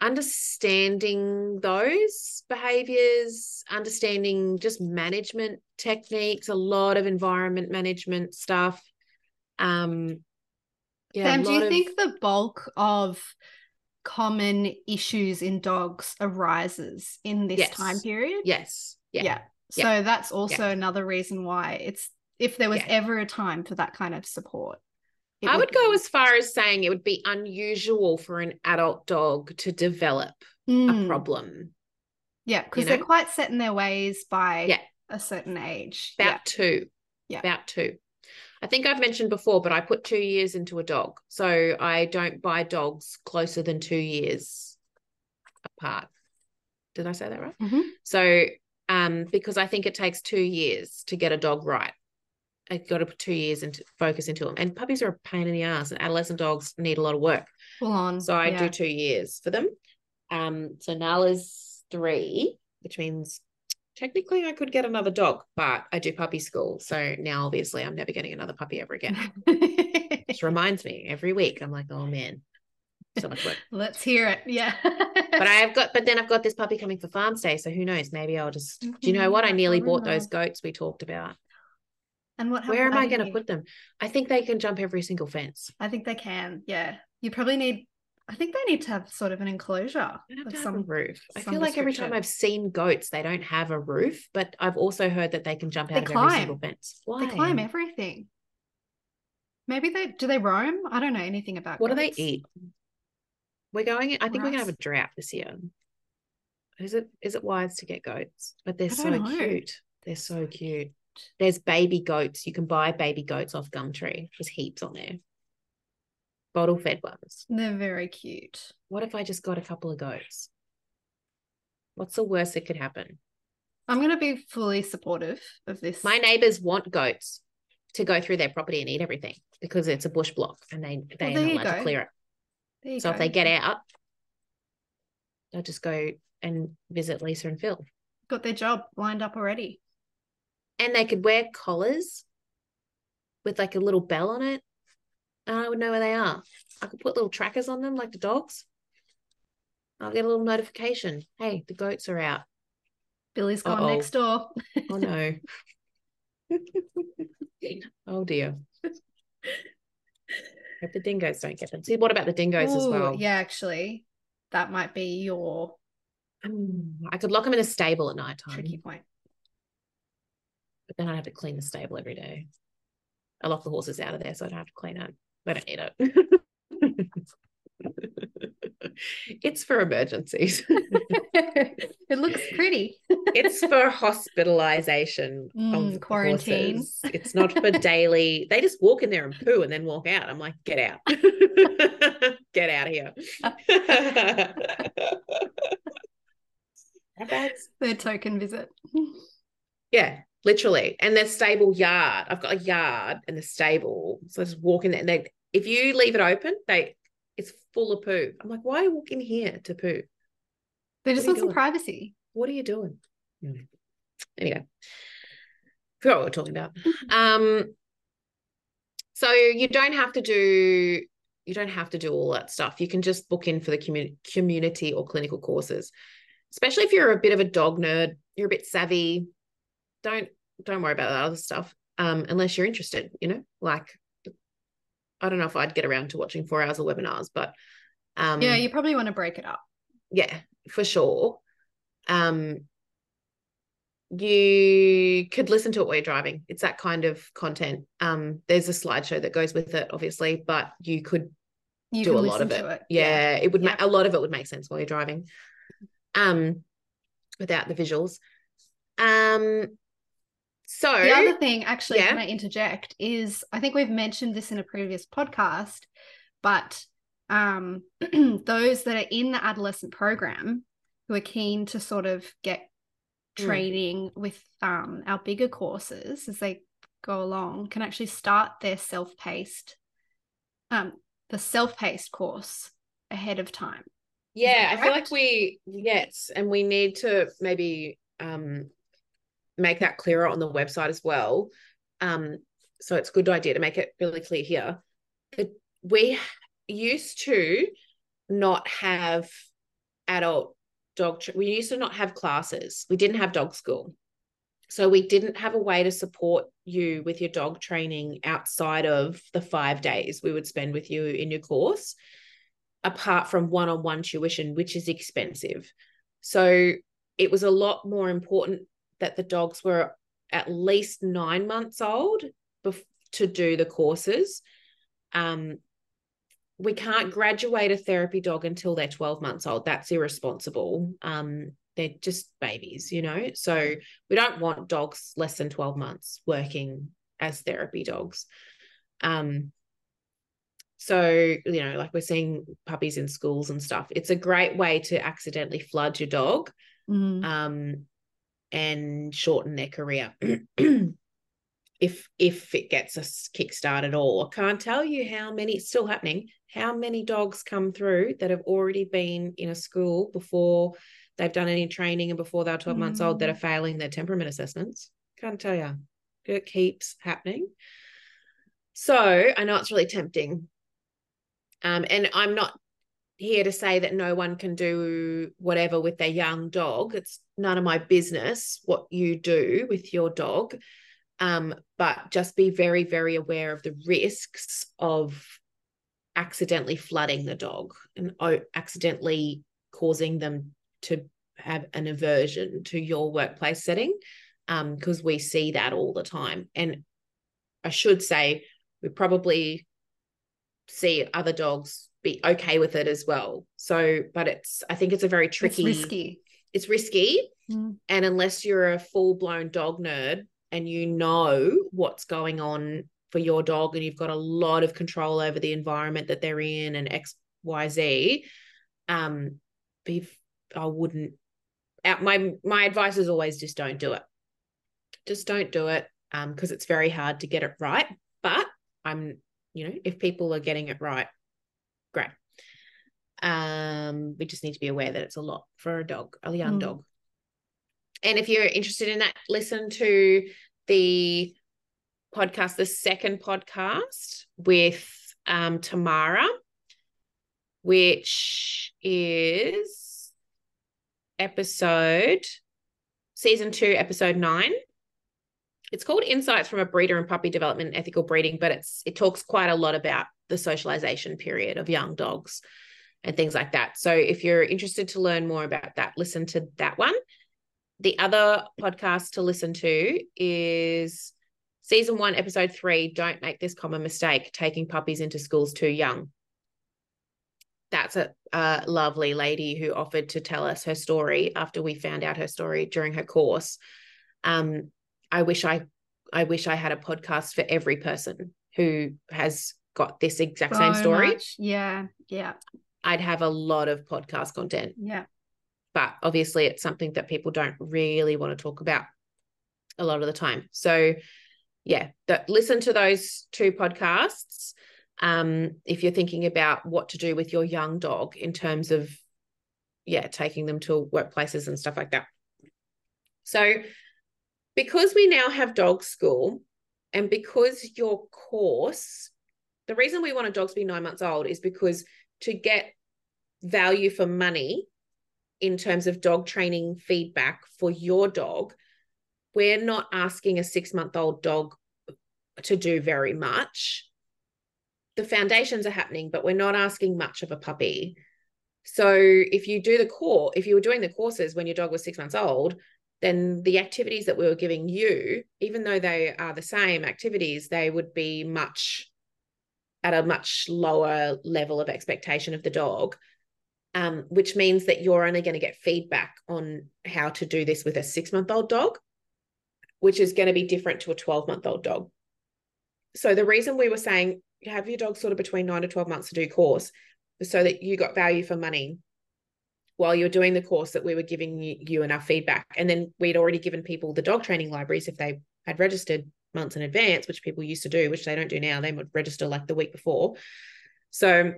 understanding those behaviours, understanding just management techniques, a lot of environment management stuff. Um, yeah, Sam, do you of... think the bulk of common issues in dogs arises in this yes. time period? Yes. Yeah. yeah. So yeah. that's also yeah. another reason why it's, if there was yeah. ever a time for that kind of support. I would, would go as far as saying it would be unusual for an adult dog to develop mm. a problem. Yeah, because you know? They're quite set in their ways by yeah. a certain age. About yeah. two. Yeah. About two. I think I've mentioned before, but I put two years into a dog. So I don't buy dogs closer than two years apart. Did I say that right? Mm-hmm. So Um, because I think it takes two years to get a dog right. I got to put two years and focus into them. And puppies are a pain in the ass, and adolescent dogs need a lot of work. Full on. So I yeah. do two years for them. Um, so Nala's three, which means technically I could get another dog, but I do puppy school. So now obviously I'm never getting another puppy ever again. Which reminds me every week. I'm like, oh man. So much work. Let's hear it. Yeah. But I have got, but then I've got this puppy coming for farm stay. So who knows? Maybe I'll just, do you know what? I nearly I bought those goats we talked about. And what, where am I going to put them? I think they can jump every single fence. I think they can. Yeah. You probably need, I think they need to have sort of an enclosure with some roof. I feel like every time I've seen goats, they don't have a roof, but I've also heard that they can jump out of every single fence. Why? They climb everything. Maybe they, do they roam? I don't know anything about what do they eat? We're going, I think Nice. We're going to have a drought this year. Is it is it wise to get goats? But they're so know. cute. They're so cute. There's baby goats. You can buy baby goats off Gumtree. There's heaps on there. Bottle fed ones. They're very cute. What if I just got a couple of goats? What's the worst that could happen? I'm going to be fully supportive of this. My neighbours want goats. to go through their property and eat everything because it's a bush block and they, they're well, not allowed go. to clear it. There you so go. If they get out, they'll just go and visit Lisa and Phil. Got their job lined up already. And they could wear collars with like a little bell on it. And I would know where they are. I could put little trackers on them like the dogs. I'll get a little notification. Hey, the goats are out. Billy's gone Uh-oh. next door. Oh, no. Oh, dear. Hope the dingoes don't get them. See, what about the dingoes Ooh, as well? Yeah, actually, that might be your... Um, I could lock them in a stable at night time. Tricky point. But then I'd have to clean the stable every day. I lock the horses out of there so I don't have to clean it. They don't need it. It's for emergencies. It looks pretty. It's for hospitalization mm, of quarantine horses. It's not for daily. They just walk in there and poo and then walk out. I'm like, get out. Get out of here. That's their token visit. Yeah, literally. And their stable yard. I've got a yard and the stable. So I just walk in there and they, if you leave it open, they it's full of poo. I'm like, why walk in here to poo? They just want some privacy. What are you doing? Mm. Anyway, forgot what we're talking about. Um, so you don't have to do you don't have to do all that stuff. You can just book in for the community community or clinical courses, especially if you're a bit of a dog nerd. You're a bit savvy. Don't don't worry about that other stuff um, unless you're interested. You know, like. I don't know if I'd get around to watching four hours of webinars, but um, yeah, you probably want to break it up. Yeah, for sure. Um, you could listen to it while you're driving. It's that kind of content. Um, there's a slideshow that goes with it, obviously, but you could you do a lot of it. it. Yeah, yeah, it would yeah. make a lot of it would make sense while you're driving, um, without the visuals. Um. So the other thing, actually, yeah. can I interject, is I think we've mentioned this in a previous podcast, but um, those that are in the adolescent program who are keen to sort of get training mm. with um, our bigger courses as they go along can actually start their self-paced, um, the self-paced course ahead of time. Yeah, I feel like we, yes, and we need to maybe um make that clearer on the website as well. Um, so it's a good idea to make it really clear here. It, we used to not have adult dog, we used to not have classes. We didn't have dog school. So we didn't have a way to support you with your dog training outside of the five days we would spend with you in your course, apart from one-on-one tuition, which is expensive. So it was a lot more important that the dogs were at least nine months old bef- to do the courses. Um, we can't graduate a therapy dog until they're twelve months old. That's irresponsible. Um, they're just babies, you know. So we don't want dogs less than twelve months working as therapy dogs. Um, so, you know, like we're seeing puppies in schools and stuff. It's a great way to accidentally flood your dog. Mm-hmm. Um and shorten their career if if it gets us kickstart at all. I can't tell you how many, it's still happening, how many dogs come through that have already been in a school before they've done any training and before they're twelve mm. months old that are failing their temperament assessments. Can't tell you. It keeps happening. So I know it's really tempting. Um, and I'm not here to say that no one can do whatever with their young dog. It's none of my business what you do with your dog, um, but just be very, very aware of the risks of accidentally flooding the dog and accidentally causing them to have an aversion to your workplace setting, um, because we see that all the time. And I should say we probably see other dogs be okay with it as well. So, but it's, I think it's a very tricky, it's risky. It's risky. Mm. And unless you're a full blown dog nerd and you know what's going on for your dog and you've got a lot of control over the environment that they're in and X, Y, Z, um, be, I wouldn't, my, my advice is always just don't do it. Just don't do it. um, because it's very hard to get it right. But I'm, you know, if people are getting it right, great. Um, we just need to be aware that it's a lot for a dog, a young mm. dog. And if you're interested in that, listen to the podcast, the second podcast with um, Tamara, which is episode, season two, episode nine. It's called Insights from a Breeder and Puppy Development and Ethical Breeding, but it's it talks quite a lot about the socialization period of young dogs and things like that. So if you're interested to learn more about that, listen to that one. The other podcast to listen to is season one, episode three, Don't Make This Common Mistake, Taking Puppies into Schools Too Young. That's a, a lovely lady who offered to tell us her story after we found out her story during her course. Um, I wish I, I wish I had a podcast for every person who has got this exact so same story. Much. Yeah. Yeah. I'd have a lot of podcast content. Yeah. But obviously it's something that people don't really want to talk about a lot of the time. So yeah, that, listen to those two podcasts. Um, if you're thinking about what to do with your young dog in terms of, yeah, taking them to workplaces and stuff like that. So because we now have dog school and because your course, the reason we wanted dogs to be nine months old is because to get value for money in terms of dog training feedback for your dog, we're not asking a six-month-old dog to do very much. The foundations are happening, but we're not asking much of a puppy. So if you do the core, if you were doing the courses when your dog was six months old, then the activities that we were giving you, even though they are the same activities, they would be much at a much lower level of expectation of the dog, um, which means that you're only going to get feedback on how to do this with a six-month-old dog, which is going to be different to a twelve-month-old dog. So the reason we were saying, have your dog sort of between nine to twelve months to do course so that you got value for money while you're doing the course, that we were giving you, you enough feedback. And then we'd already given people the dog training libraries if they had registered months in advance, which people used to do, which they don't do now. They would register like the week before. So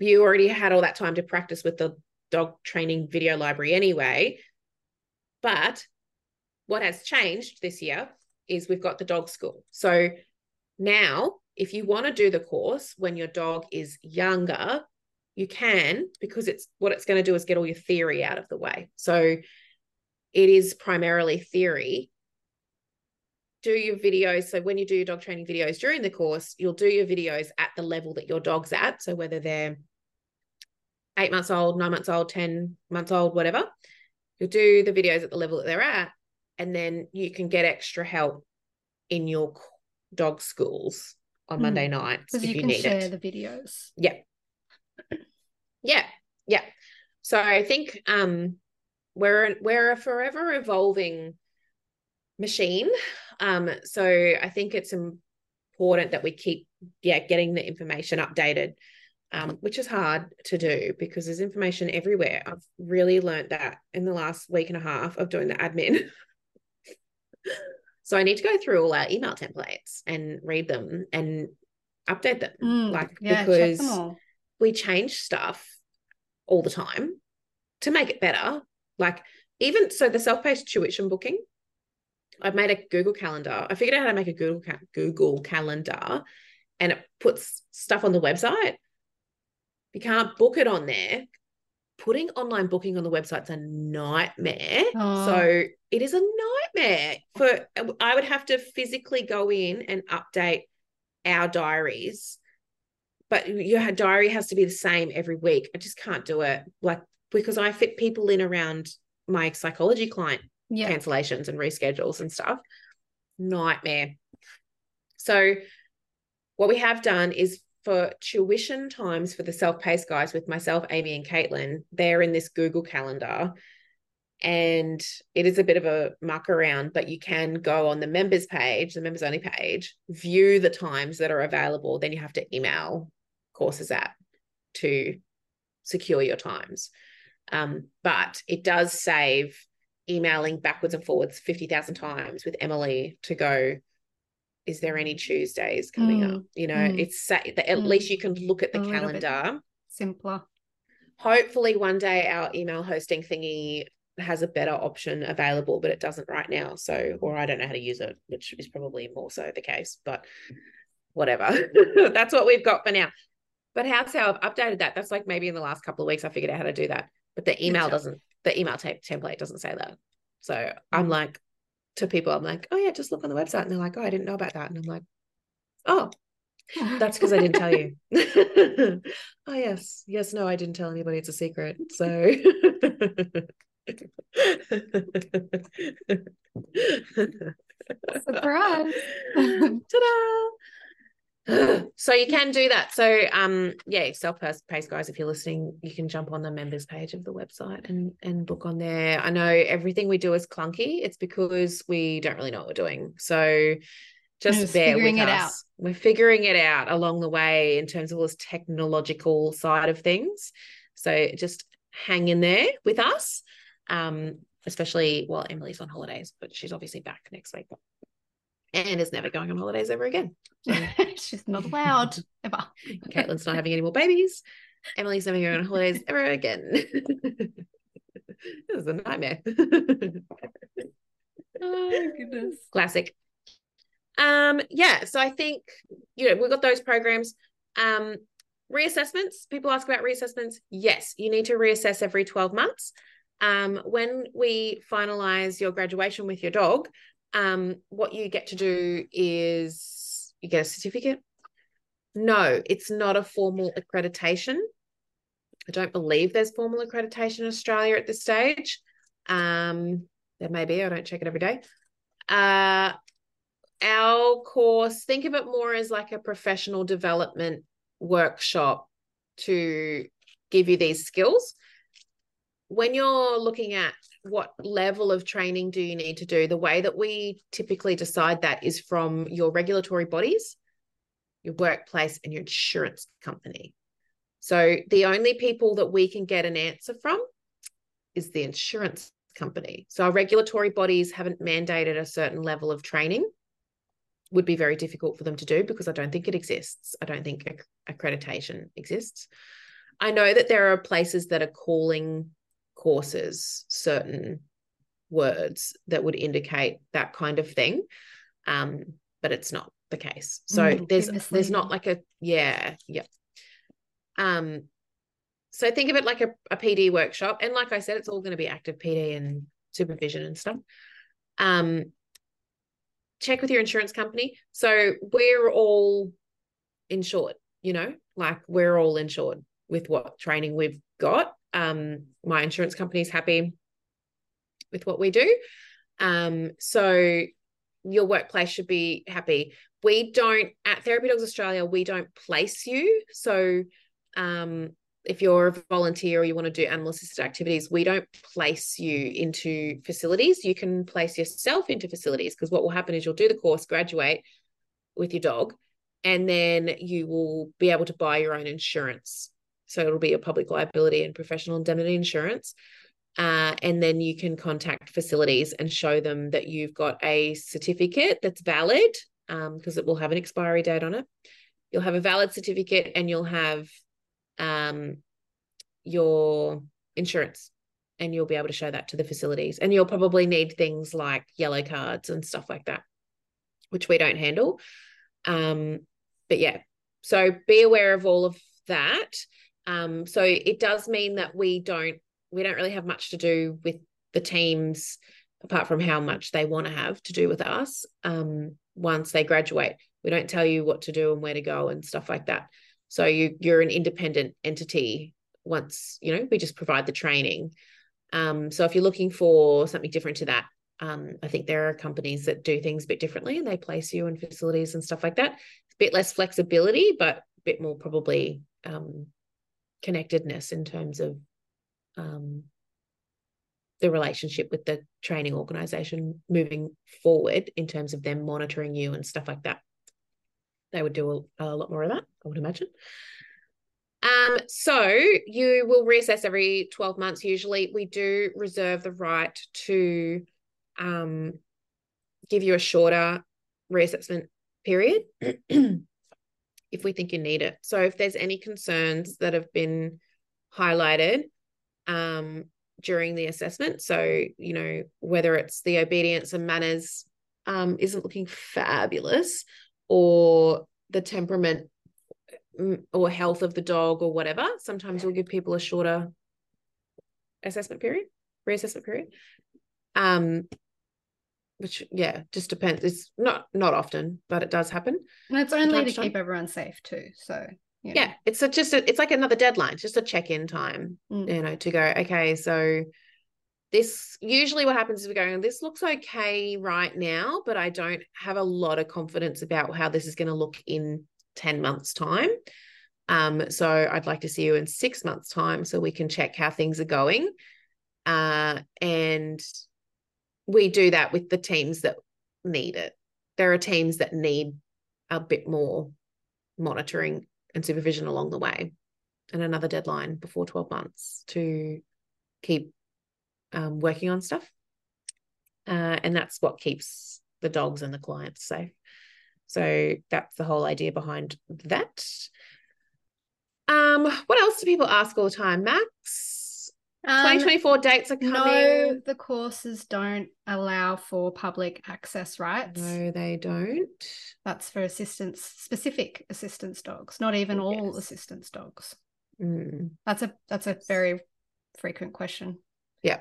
you already had all that time to practice with the dog training video library anyway. But what has changed this year is we've got the dog school. So now if you want to do the course when your dog is younger, you can, because it's what it's going to do is get all your theory out of the way. So it is primarily theory. Do your videos. So when you do your dog training videos during the course, you'll do your videos at the level that your dog's at. So whether they're eight months old, nine months old, ten months old, whatever, you'll do the videos at the level that they're at. And then you can get extra help in your dog schools on Monday nights if you, you need it. Because you can share the videos. Yeah. Yeah. Yeah. So I think um, we're, we're a forever evolving machine. Um, so I think it's important that we keep, yeah, getting the information updated, um, which is hard to do because there's information everywhere. I've really learned that in the last week and a half of doing the admin. So I need to go through all our email templates and read them and update them, mm, like yeah, because check them all. We change stuff all the time to make it better. Like even so, the self-paced tuition booking, I've made a Google calendar. I figured out how to make a Google ca- Google calendar, and it puts stuff on the website. You can't book it on there. Putting online booking on the website's a nightmare. Oh. So it is a nightmare. For I would have to physically go in and update our diaries, but your diary has to be the same every week. I just can't do it, like because I fit people in around my psychology client yeah. cancellations and reschedules and stuff. Nightmare. So what we have done is, for tuition times for the self-paced guys with myself, Amy and Caitlin, they're in this Google calendar, and it is a bit of a muck around, but you can go on the members page, the members only page, view the times that are available. Then you have to email courses at to secure your times. Um, but it does save emailing backwards and forwards fifty thousand times with Emily to go, is there any Tuesdays coming mm. up? You know, mm. it's at mm. least you can look at the a calendar. Simpler. Hopefully one day our email hosting thingy has a better option available, but it doesn't right now. So, or I don't know how to use it, which is probably more so the case, but whatever. That's what we've got for now. But how's how I've updated that? That's like maybe in the last couple of weeks I figured out how to do that. But the email doesn't, the email tape template doesn't say that. So I'm like, to people, I'm like, oh yeah, just look on the website. And they're like, oh, I didn't know about that. And I'm like, oh, that's because I didn't tell you. Oh yes. Yes. No, I didn't tell anybody. It's a secret. So surprise. Ta-da. So you can do that. So um yeah, self-paced guys, if you're listening, you can jump on the members page of the website and and book on there. I know everything we do is clunky. It's because we don't really know what we're doing. So just bear with us. Out. We're figuring it out along the way in terms of all this technological side of things. So just hang in there with us, um, especially while Emily's on holidays, but she's obviously back next week and is never going on holidays ever again. So. She's not allowed, ever. Caitlin's not having any more babies. Emily's never going on holidays ever again. This is a nightmare. Oh, goodness. Classic. Um, yeah, so I think, you know, we've got those programs. Um, reassessments, people ask about reassessments. Yes, you need to reassess every twelve months. Um, when we finalise your graduation with your dog, um, what you get to do is you get a certificate. No, it's not a formal accreditation. I don't believe there's formal accreditation in Australia at this stage. Um, there may be, I don't check it every day. Uh Our course, think of it more as like a professional development workshop to give you these skills. When you're looking at what level of training do you need to do, the way that we typically decide that is from your regulatory bodies, your workplace, and your insurance company. So the only people that we can get an answer from is the insurance company. So our regulatory bodies haven't mandated a certain level of training. Would be very difficult for them to do because I don't think it exists. I don't think accreditation exists. I know that there are places that are calling courses certain words that would indicate that kind of thing, um, but it's not the case. So mm, there's there's not like a, yeah, yeah. Um, so think of it like a, a P D workshop. And like I said, it's all going to be active P D and supervision and stuff. Um. Check with your insurance company. So we're all insured, you know, like we're all insured with what training we've got. Um, my insurance company's happy with what we do. Um, so your workplace should be happy. We don't, at Therapy Dogs Australia, we don't place you. So um, if you're a volunteer or you want to do animal assisted activities, we don't place you into facilities. You can place yourself into facilities because what will happen is you'll do the course, graduate with your dog, and then you will be able to buy your own insurance. So it'll be your public liability and professional indemnity insurance. Uh, and then you can contact facilities and show them that you've got a certificate that's valid because um, it will have an expiry date on it. You'll have a valid certificate and you'll have um your insurance, and you'll be able to show that to the facilities, and you'll probably need things like yellow cards and stuff like that, which we don't handle, um but yeah, so be aware of all of that. Um so it does mean that we don't we don't really have much to do with the teams apart from how much they want to have to do with us. Um once they graduate, we don't tell you what to do and where to go and stuff like that. So you, you're an independent entity once, you know, we just provide the training. Um, so if you're looking for something different to that, um, I think there are companies that do things a bit differently and they place you in facilities and stuff like that. It's a bit less flexibility, but a bit more probably um, connectedness in terms of um, the relationship with the training organisation moving forward in terms of them monitoring you and stuff like that. They would do a, a lot more of that, I would imagine. Um, so you will reassess every twelve months. Usually we do reserve the right to um, give you a shorter reassessment period if we think you need it. So if there's any concerns that have been highlighted um, during the assessment, so, you know, whether it's the obedience and manners um, isn't looking fabulous, or the temperament or health of the dog or whatever, sometimes we'll give people a shorter assessment period, reassessment period, um, which, yeah, just depends. It's not not often, but it does happen. And it's only to keep everyone safe too, so. You know. Yeah, it's a, just a, it's like another deadline. It's just a check-in time, mm. you know, to go, okay, so this, usually what happens is we're going, this looks okay right now, but I don't have a lot of confidence about how this is going to look in ten months' time. Um, so I'd like to see you in six months' time so we can check how things are going. Uh, and we do that with the teams that need it. There are teams that need a bit more monitoring and supervision along the way, and another deadline before twelve months to keep um, working on stuff. Uh, and that's what keeps the dogs and the clients safe. So that's the whole idea behind that. Um, what else do people ask all the time, Max? Um, twenty twenty-four dates are coming. No, the courses don't allow for public access rights. No, they don't. That's for assistance, specific assistance dogs, not even all yes. assistance dogs. Mm. That's a that's a very frequent question. Yeah.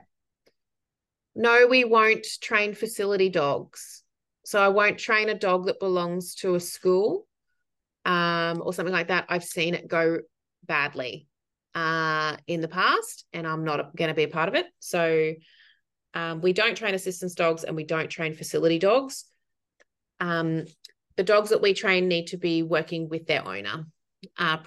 No, we won't train facility dogs. So I won't train a dog that belongs to a school um, or something like that. I've seen it go badly uh, in the past, and I'm not going to be a part of it. So um, we don't train assistance dogs and we don't train facility dogs. Um, the dogs that we train need to be working with their owner. Uh,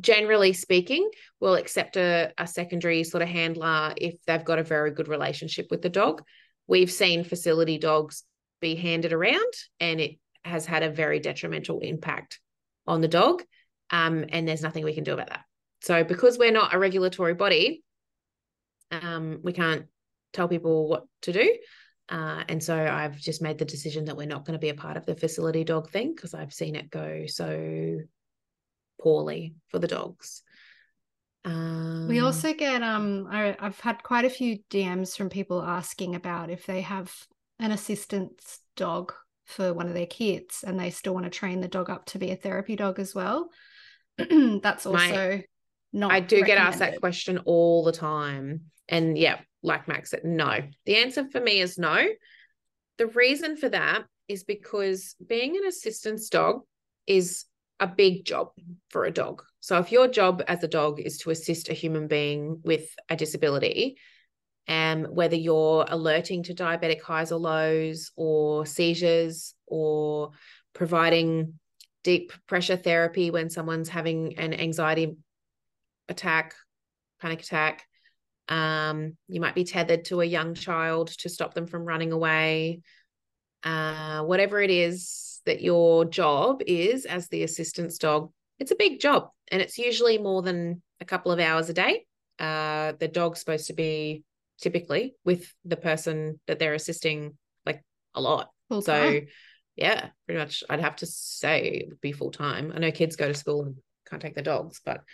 generally speaking, we'll accept a, a secondary sort of handler if they've got a very good relationship with the dog. We've seen facility dogs be handed around, and it has had a very detrimental impact on the dog, um, and there's nothing we can do about that. So because we're not a regulatory body, um, we can't tell people what to do, uh, and so I've just made the decision that we're not going to be a part of the facility dog thing because I've seen it go so poorly for the dogs. Um, we also get um, I, I've had quite a few D Ms from people asking about if they have an assistance dog for one of their kids and they still want to train the dog up to be a therapy dog as well. That's also My, not I do get asked that question all the time. And yeah, like Max said, no. The answer for me is no. The reason for that is because being an assistance dog is a big job for a dog. So if your job as a dog is to assist a human being with a disability, Um, whether you're alerting to diabetic highs or lows or seizures or providing deep pressure therapy when someone's having an anxiety attack, panic attack, um, you might be tethered to a young child to stop them from running away. Uh, whatever it is that your job is as the assistance dog, it's a big job, and it's usually more than a couple of hours a day. Uh, the dog's supposed to be typically with the person that they're assisting, like a lot. Full so time. Yeah, pretty much I'd have to say it would be full time. I know kids go to school and can't take their dogs, but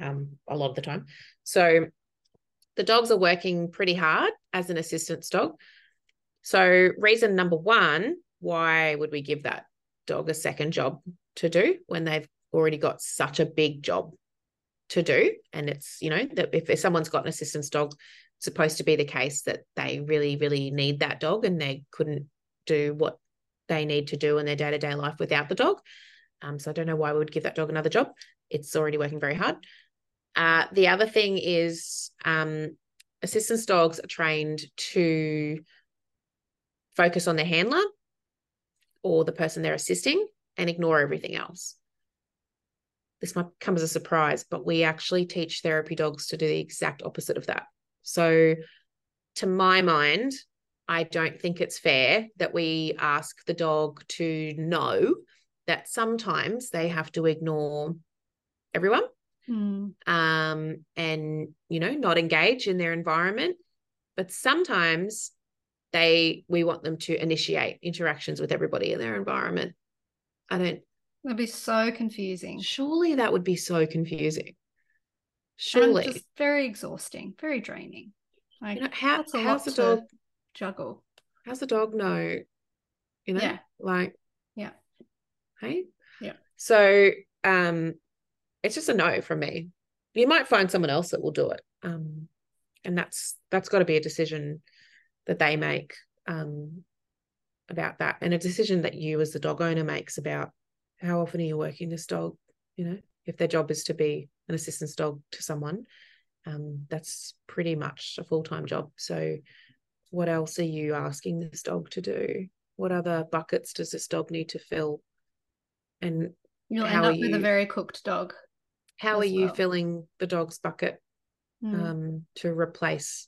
um, a lot of the time. So the dogs are working pretty hard as an assistance dog. So reason number one, why would we give that dog a second job to do when they've already got such a big job to do? And it's, you know, that if someone's got an assistance dog, supposed to be the case that they really, really need that dog and they couldn't do what they need to do in their day-to-day life without the dog. Um, so I don't know why we would give that dog another job. It's already working very hard. Uh, the other thing is um, assistance dogs are trained to focus on their handler or the person they're assisting and ignore everything else. This might come as a surprise, but we actually teach therapy dogs to do the exact opposite of that. So to my mind, I don't think it's fair that we ask the dog to know that sometimes they have to ignore everyone mm. um, and, you know, not engage in their environment. But sometimes they, we want them to initiate interactions with everybody in their environment. I don't. That'd be so confusing. Surely that would be so confusing. Surely. And just very exhausting, very draining. Like, you know, how, that's a how's lot the dog to juggle? How's the dog know? You know, yeah. like, yeah. Hey? Yeah. So um, it's just a no from me. You might find someone else that will do it. Um, and that's, that's got to be a decision that they make um, about that. And a decision that you as the dog owner makes about how often are you working this dog, you know, if their job is to be an assistance dog to someone, um, that's pretty much a full-time job. So what else are you asking this dog to do? What other buckets does this dog need to fill? And you'll end up with a very cooked dog. How are you filling the dog's bucket mm. um, to replace,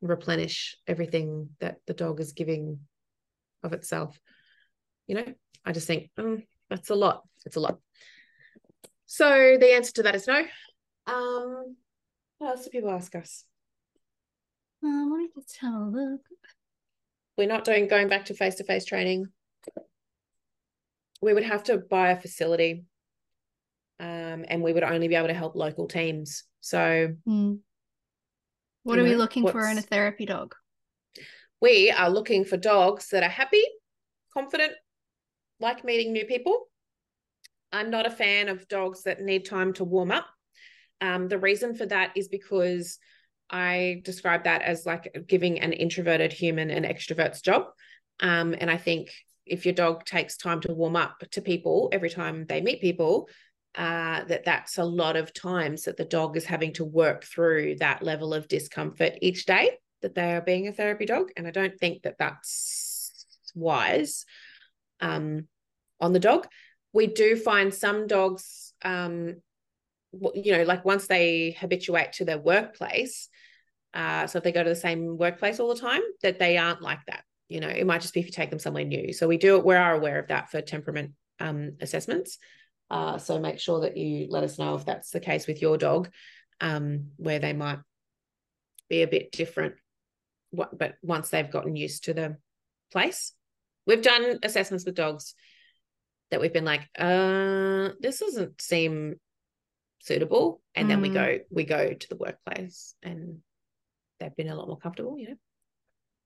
replenish everything that the dog is giving of itself? You know, I just think, oh, that's a lot. It's a lot. So the answer to that is no. Um, what else do people ask us? Uh, let me just have a look. We're not doing going back to face-to-face training. We would have to buy a facility, um, and we would only be able to help local teams. So mm. what are know, we looking for in a therapy dog? We are looking for dogs that are happy, confident, like meeting new people. I'm not a fan of dogs that need time to warm up. Um, the reason for that is because I describe that as like giving an introverted human an extrovert's job. Um, and I think if your dog takes time to warm up to people every time they meet people, uh, that that's a lot of times that the dog is having to work through that level of discomfort each day that they are being a therapy dog. And I don't think that that's wise um, on the dog. We do find some dogs, um, you know, like once they habituate to their workplace, uh, so if they go to the same workplace all the time, that they aren't like that. You know, it might just be if you take them somewhere new. So we do, we are aware of that for temperament um, assessments. Uh, so make sure that you let us know if that's the case with your dog, um, where they might be a bit different, but once they've gotten used to the place. We've done assessments with dogs that we've been like, uh, this doesn't seem suitable. And mm. then we go, we go to the workplace and they've been a lot more comfortable, you know,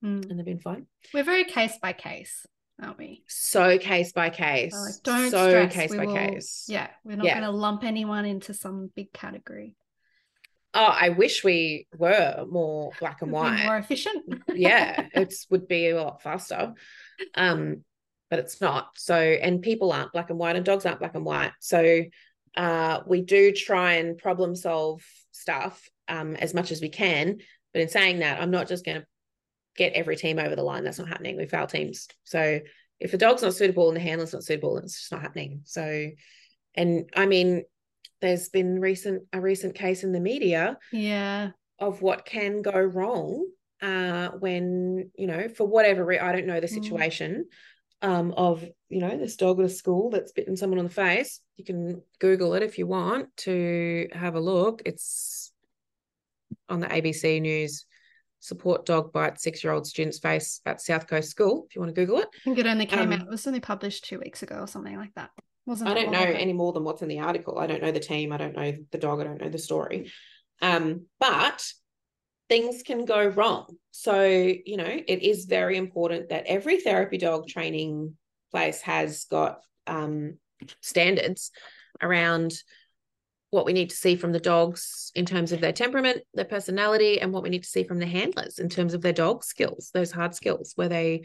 mm. and they've been fine. We're very case by case, aren't we? So case by case. So like, don't so stress. case we by will, case. Yeah. We're not yeah. going to lump anyone into some big category. Oh, I wish we were more black and white. More efficient. yeah. It would be a lot faster. Um, But it's not. So, and people aren't black and white and dogs aren't black and white. So uh, we do try and problem solve stuff um, as much as we can. But in saying that, I'm not just going to get every team over the line. That's not happening. We fail teams. So if the dog's not suitable and the handler's not suitable, then it's just not happening. So, and I mean, there's been recent a recent case in the media yeah. of what can go wrong uh, when, you know, for whatever reason, I don't know the situation, mm. Um, of, you know, this dog at a school that's bitten someone on the face. You can Google it if you want to have a look. It's on the A B C News, support dog bite six-year-old student's face at South Coast School, if you want to Google it. I think it only came um, out, it was only published two weeks ago or something like that. Wasn't I don't know any more than what's in the article. I don't know the team. I don't know the dog. I don't know the story. Um, but things can go wrong. So, you know, it is very important that every therapy dog training place has got um, standards around what we need to see from the dogs in terms of their temperament, their personality, and what we need to see from the handlers in terms of their dog skills, those hard skills where they,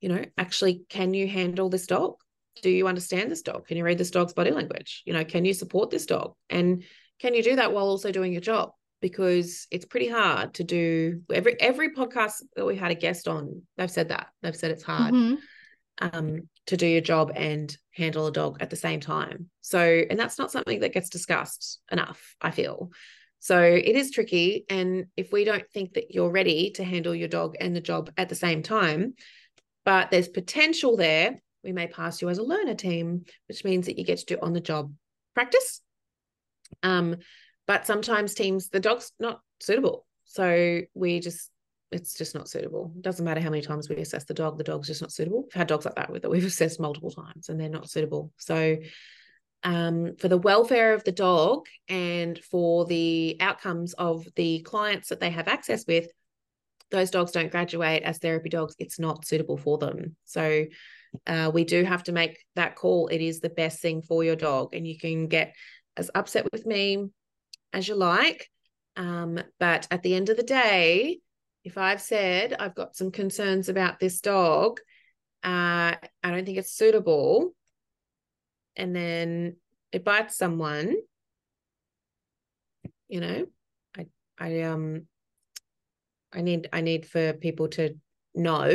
you know, actually, can you handle this dog? Do you understand this dog? Can you read this dog's body language? You know, can you support this dog? And can you do that while also doing your job? Because it's pretty hard to do. Every every podcast that we had a guest on, they've said that. They've said it's hard mm-hmm. um, to do your job and handle a dog at the same time. So, and that's not something that gets discussed enough, I feel. So it is tricky. And if we don't think that you're ready to handle your dog and the job at the same time, but there's potential there, we may pass you as a learner team, which means that you get to do on-the-job practice. Um. but sometimes teams, the dog's not suitable. So we just, it's just not suitable. It doesn't matter how many times we assess the dog, the dog's just not suitable. We've had dogs like that with that we've assessed multiple times and they're not suitable. So um, for the welfare of the dog and for the outcomes of the clients that they have access with, those dogs don't graduate as therapy dogs. It's not suitable for them. So uh, we do have to make that call. It is the best thing for your dog, and you can get as upset with me as you like. Um, but at the end of the day, if I've said I've got some concerns about this dog, uh, I don't think it's suitable, and then it bites someone, you know, I, I, um, I need, I need for people to know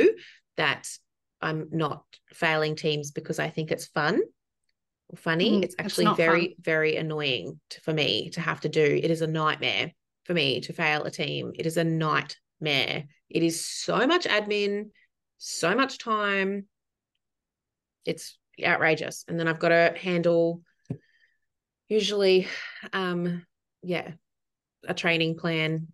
that I'm not failing teams because I think it's fun or funny. Mm, it's actually it's very, fun. very annoying to, for me to have to do. It is a nightmare for me to fail a team. It is a nightmare. It is so much admin, so much time. It's outrageous. And then I've got to handle usually, um, yeah, a training plan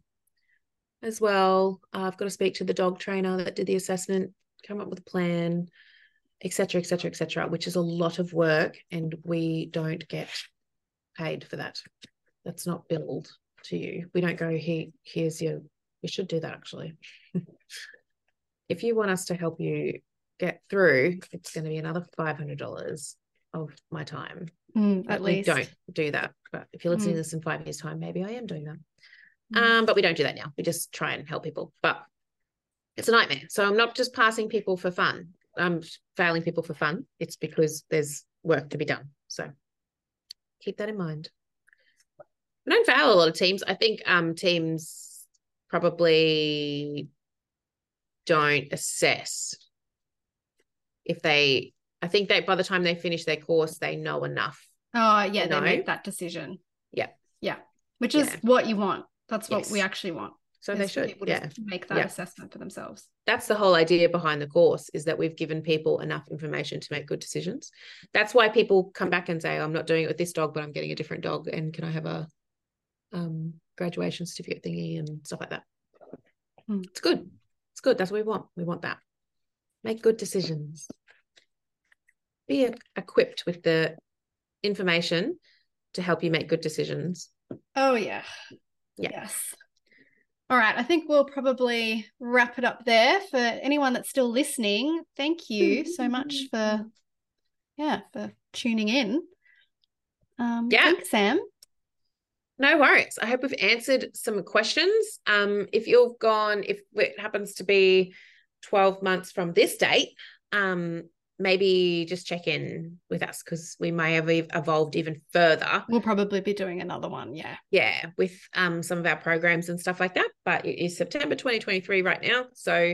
as well. I've got to speak to the dog trainer that did the assessment, come up with a plan, et cetera, et cetera, et cetera, which is a lot of work, and we don't get paid for that. That's not billed to you. We don't go, here, here's your, we should do that actually. If you want us to help you get through, it's going to be another five hundred dollars of my time. Mm, at least. We don't do that. But if you're listening mm. to this in five years' time, maybe I am doing that. Um, but we don't do that now. We just try and help people, but it's a nightmare. So I'm not just passing people for fun. I'm failing people for fun. It's because there's work to be done. So keep that in mind. We don't fail a lot of teams. I think um, teams probably don't assess if they, I think that by the time they finish their course, they know enough. Oh yeah. They make that decision. Yeah. Yeah. Which is yeah. what you want. That's what yes. we actually want. So they should yeah. make that yeah. assessment for themselves. That's the whole idea behind the course, is that we've given people enough information to make good decisions. That's why people come back and say, I'm not doing it with this dog, but I'm getting a different dog, and can I have a um, graduation certificate thingy and stuff like that. Mm. It's good. It's good. That's what we want. We want that. Make good decisions. Be equipped with the information to help you make good decisions. Oh, yeah. Yeah. Yes. All right. I think we'll probably wrap it up there. For anyone that's still listening, thank you so much for, yeah, for tuning in. Um, yeah. Thanks, Sam. No worries. I hope we've answered some questions. Um, if you've gone, if it happens to be twelve months from this date, um, maybe just check in with us, because we may have evolved even further. We'll probably be doing another one, yeah. Yeah, with um some of our programs and stuff like that. But it is September twenty twenty-three right now. So,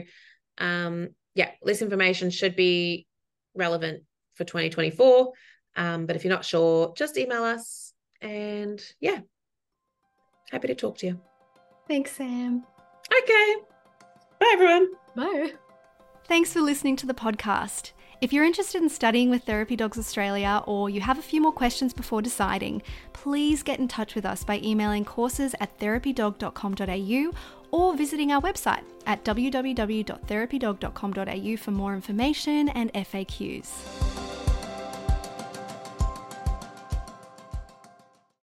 um, yeah, this information should be relevant for twenty twenty-four. Um, but if you're not sure, just email us. And, yeah, happy to talk to you. Thanks, Sam. Okay. Bye, everyone. Bye. Thanks for listening to the podcast. If you're interested in studying with Therapy Dogs Australia, or you have a few more questions before deciding, please get in touch with us by emailing courses at therapy dog dot com dot a u or visiting our website at w w w dot therapy dog dot com dot a u for more information and F A Qs.